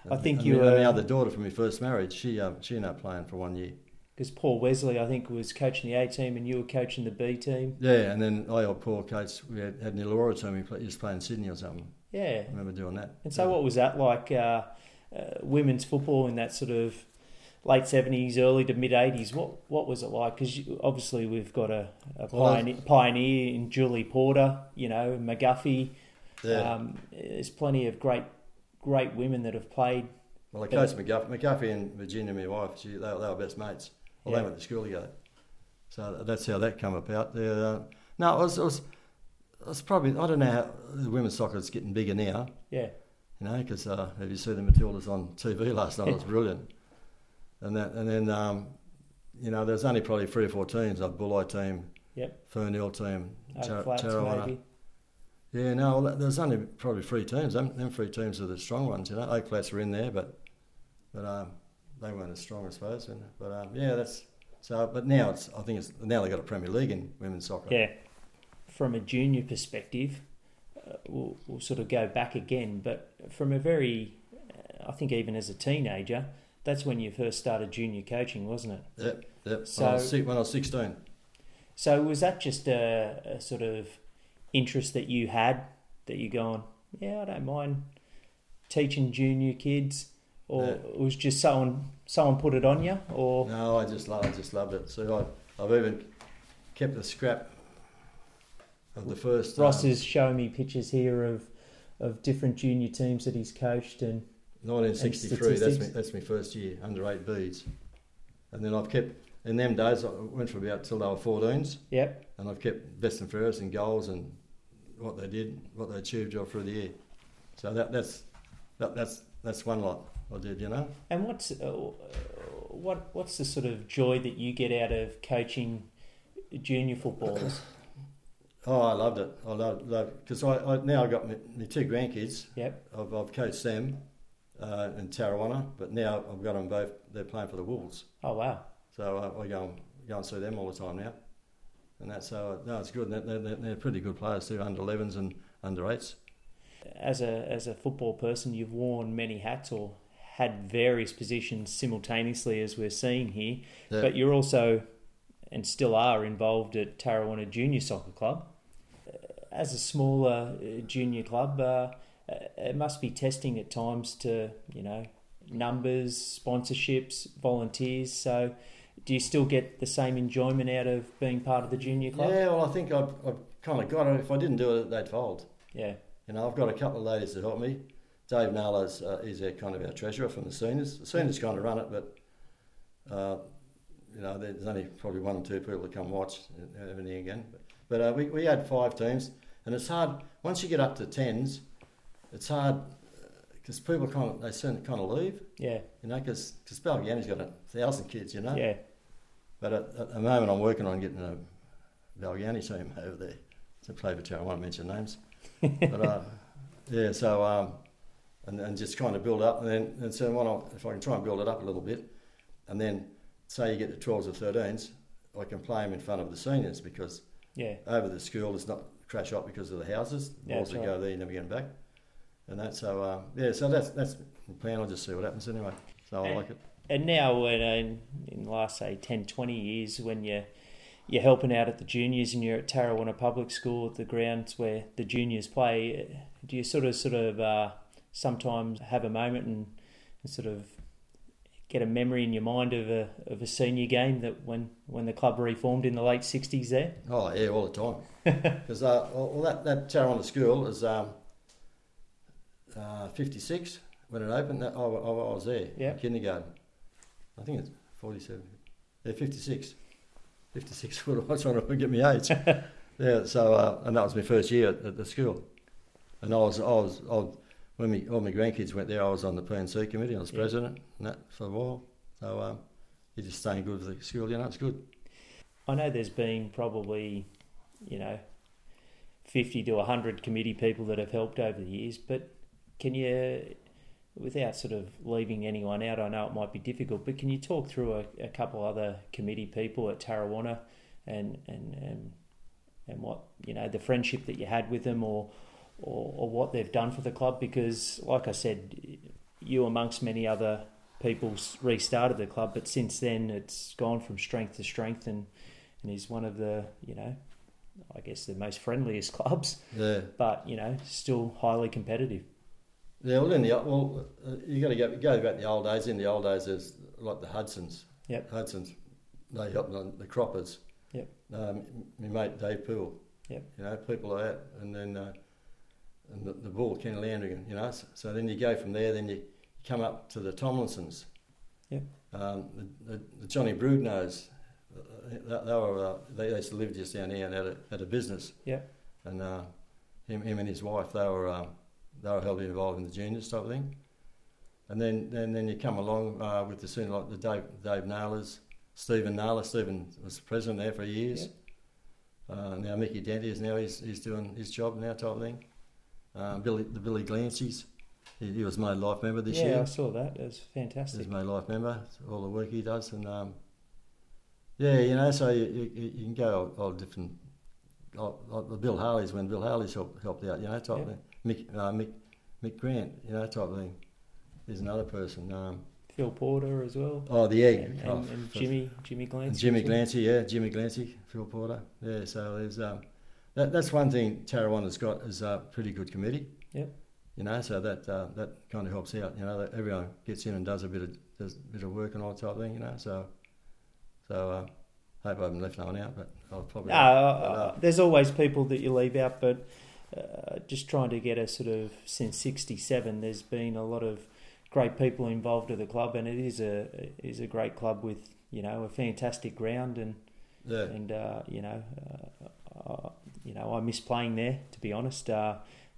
My other daughter from my first marriage, she ended up playing for 1 year. Because Paul Wesley, I think, was coaching the A team and you were coaching the B team. Yeah, and then I helped Paul coach. We had an Illawarra team. He was playing Sydney or something. Yeah. I remember doing that. And so what was that like, women's football in that sort of late 70s, early to mid 80s, what was it like? Because obviously we've got a pioneer in Julie Porter, you know, McGuffey. Yeah. There's plenty of great women that have played. Well, I coached McGuffey and Virginia, my wife. They were best mates. Well, they went to school together. So that's how that came about. No, it was probably, I don't know how women's soccer is getting bigger now. Yeah. You know, because have you seen the Matildas on TV last night? It was brilliant. And then there's only probably 3 or 4 teams, like Bulleye team, Fernhill team, Tarrawanna. Maybe. Yeah, no, there's only probably 3 teams. Them 3 teams are the strong ones, you know. Oak Flats were in there, but they weren't as strong, I suppose. But now now they've got a Premier League in women's soccer. Yeah. From a junior perspective, we'll sort of go back again, but from a very, I think even as a teenager, that's when you first started junior coaching, wasn't it? Yep. So, when I was 16. So was that just a sort of interest that you had, that you go on, yeah, I don't mind teaching junior kids, or it was just someone put it on you, or no, I just loved it. So I've even kept the scrap of the first. Ross is showing me pictures here of different junior teams that he's coached, and 1963. That's my first year under 8Bs, and then I've kept. In them days, I went for about till they were 14s. Yep. And I've kept best and fairest and goals and what they did, what they achieved all through the year. So that's one lot I did, you know. And what's the sort of joy that you get out of coaching junior footballers? Oh, I loved it. I loved it. Because I now I've got my two grandkids. Yep. I've coached them in Tarrawanna, but now I've got them both. They're playing for the Wolves. Oh, wow. So I go and see them all the time now, and that's how it's good. And they're pretty good players too, under 11s and under 8s. As a football person, you've worn many hats or had various positions simultaneously, as we're seeing here. Yeah. But you're also and still are involved at Tarrawanna Junior Soccer Club as a smaller junior club. It must be testing at times to numbers, sponsorships, volunteers. So. Do you still get the same enjoyment out of being part of the junior club? Yeah, well, I think I've kind of got it. If I didn't do it, they'd fold. Yeah. I've got a couple of ladies that help me. Dave Nala's is kind of our treasurer from the seniors. The seniors kind of run it, but, there's only probably one or two people that come watch every now and again. But we had 5 teams, and it's hard. Once you get up to 10s, it's hard because people kind of leave. Yeah. Because Balgownie's got 1,000 kids, Yeah. But at the moment, I'm working on getting a Balgownie team over there to play for Tarrawanna. I won't mention names. But and just kind of build up, and so if I can try and build it up a little bit, and then say you get to 12s or 13s, I can play them in front of the seniors because over the school it's not crash up because of the houses. The balls that go there, you never get them back, and that's so So that's the plan. I'll just see what happens anyway. So I like it. And now, in the last, say, 10, 20 years, when you're helping out at the juniors and you're at Tarrawanna Public School at the grounds where the juniors play, do you sort of sometimes have a moment and sort of get a memory in your mind of a senior game that when the club reformed in the late 60s there? Oh, yeah, all the time. Because that Tarrawanna school is 56 when it opened. I was there in kindergarten. I think it's 47. Yeah, 56. 56. I was trying to get my age. Yeah. So, and that was my first year at the school. And I was when all my grandkids went there, I was on the P&C committee. I was president and that for a while. So, you're just staying good with the school. It's good. I know there's been probably, 50 to 100 committee people that have helped over the years. But can you? Without sort of leaving anyone out, I know it might be difficult, but can you talk through a couple other committee people at Tarrawanna and what, the friendship that you had with them or what they've done for the club? Because, like I said, you amongst many other people restarted the club, but since then it's gone from strength to strength and is one of the, I guess the most friendliest clubs, but, still highly competitive. Yeah, well, you got to go back to the old days. In the old days, there's like the Hudsons. Yep. Hudsons, they helped the croppers. Yep. My mate Dave Poole. Yep. People like that, and then and the ball Kenny Landrigan. So then you go from there. Then you come up to the Tomlinsons. Yep. The Johnny Broodnose. They used to live just down here and had a business. Yep. And him and his wife, they were. They were heavily involved in the juniors type of thing. And then you come along with the senior, like the Dave Naylors, Stephen Naylor. Stephen was president there for years. Yep. Now Mickey Denty is now, he's doing his job now type of thing. Billy Glancy's, he was made life member this year. Yeah, I saw that. It was fantastic. He's made life member, all the work he does. And so you can go all different. Like Bill Harley's, when Bill Harley's helped out, type of thing. Mick Grant, type of thing. There's another person. Phil Porter as well. Oh, the egg. And Jimmy Glancy. Jimmy Glancy, Phil Porter. Yeah, so there's that's one thing Tarrawanna's got is a pretty good committee. Yep. you know, so that that kind of helps out. You know, that everyone gets in and does a bit of work and all that type of thing. You know, so hope I haven't left no one out, but I'll probably. There's always people that you leave out, but just trying to get a sort of since '67, there's been a lot of great people involved with the club, and it is a great club with, you know, a fantastic ground and yeah. And I miss playing there, to be honest. It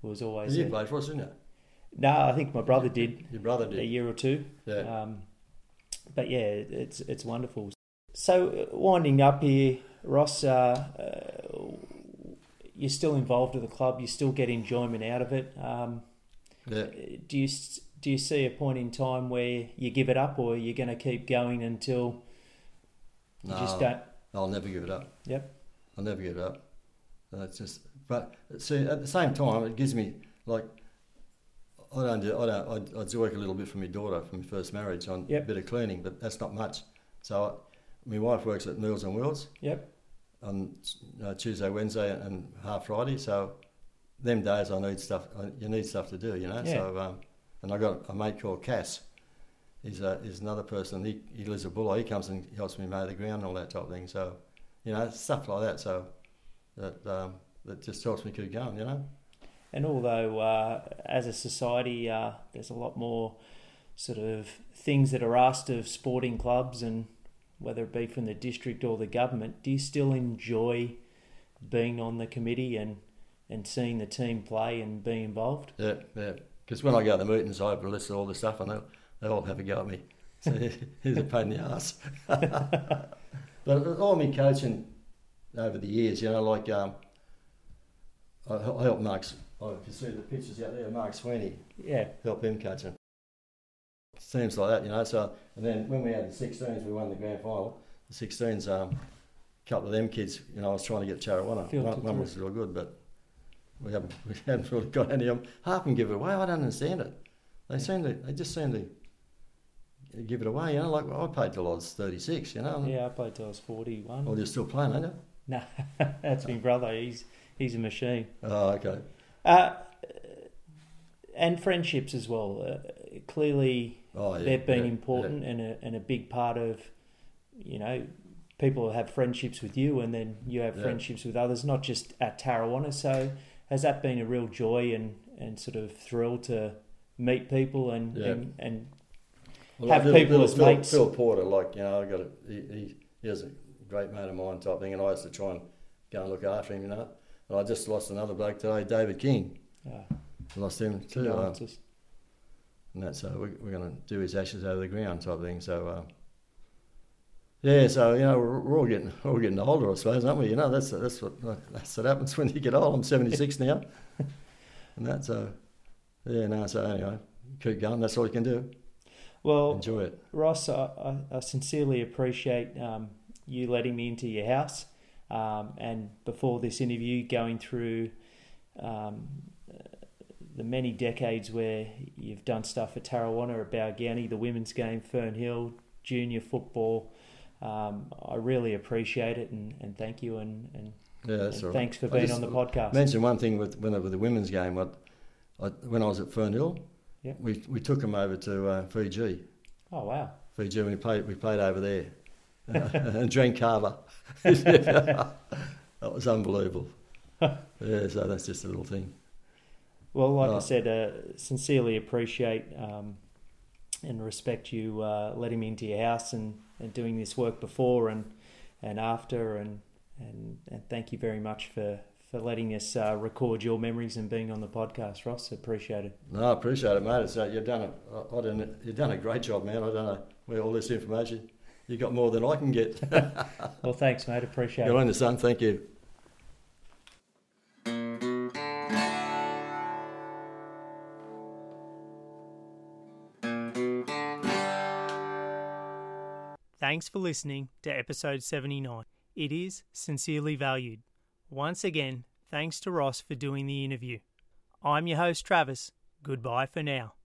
was always you played for us, didn't you? No, I think my brother did. Your brother did a year or two. Yeah. But yeah, it's wonderful. So winding up here, Ross, you're still involved with the club. You still get enjoyment out of it. Yeah. Do you see a point in time where you give it up, or you're going to keep going until you just don't? I'll never give it up. Yep. I'll never give it up. That's just. But see, at the same time, it gives me like I do work a little bit for my daughter from my first marriage on yep. a bit of cleaning, but that's not much. So my wife works at Meals on Wheels. Yep. On Tuesday, Wednesday, and half Friday. So them days, I need stuff. You need stuff to do, you know. Yeah. So. And I got a mate called Cass. He's another person. He lives at Buller. He comes and helps me mow the ground and all that type of thing. So, you know, stuff like that. So that just helps me keep going, you know. And although as a society, there's a lot more sort of things that are asked of sporting clubs, and whether it be from the district or the government, do you still enjoy being on the committee and seeing the team play and being involved? Yeah, yeah. Because when I go to the meetings, I have a list of all the stuff, and they all have a go at me. So he's a pain in the arse. But all my coaching over the years, you know, like I help Mark's. Oh, if you see the pictures out there, Mark Sweeney. Yeah. Help him coaching. Seems like that, you know. So and then when we had the 16s, we won the grand final. The 16s, a couple of them kids, you know, I was trying to get Tarrawanna. One was real good, but. We haven't really got any of them. Half of them give it away. I don't understand it. They just seem to give it away. You know, like I played till I was 36. You know. Yeah, I played till I was 41. Oh, you're still playing, ain't you? No, that's my brother. He's a machine. Oh, okay. And friendships as well. Clearly, they've been important and a big part of, you know. People have friendships with you, and then you have friendships with others, not just at Tarrawanna. So has that been a real joy and sort of thrill to meet people and have people as mates? Phil Porter, like, you know, I got he was a great mate of mine type thing, and I used to try and go and look after him, you know. And I just lost another bloke today, David King. Lost him too. And that's we're going to do his ashes over the ground type thing, so... Yeah, so, you know, we're all getting older, I suppose, aren't we? You know, that's what happens when you get old. I'm 76 now, and that's So anyway, keep going. That's all you can do. Well, enjoy it, Ross. I sincerely appreciate you letting me into your house, and before this interview, going through the many decades where you've done stuff for Tarrawanna, at Balgownie, the women's game, Fernhill, junior football. I really appreciate it and thank you and right. Thanks for being on the podcast. Mention one thing with the women's game. When I was at Fernhill, yep. we took them over to Fiji. Oh wow! Fiji, and we played over there and drank kava. That was unbelievable. Yeah, so that's just a little thing. Well, like I said, sincerely appreciate and respect you letting me into your house and doing this work before and after and thank you very much for letting us record your memories and being on the podcast, Ross. Appreciate it. No, I appreciate it, mate. So you've done a great job, man. I don't know where all this information. You got more than I can get. Well, thanks, mate. Appreciate it. You're on the sun. Thank you. Thanks for listening to episode 79. It is sincerely valued. Once again, thanks to Ross for doing the interview. I'm your host, Travis. Goodbye for now.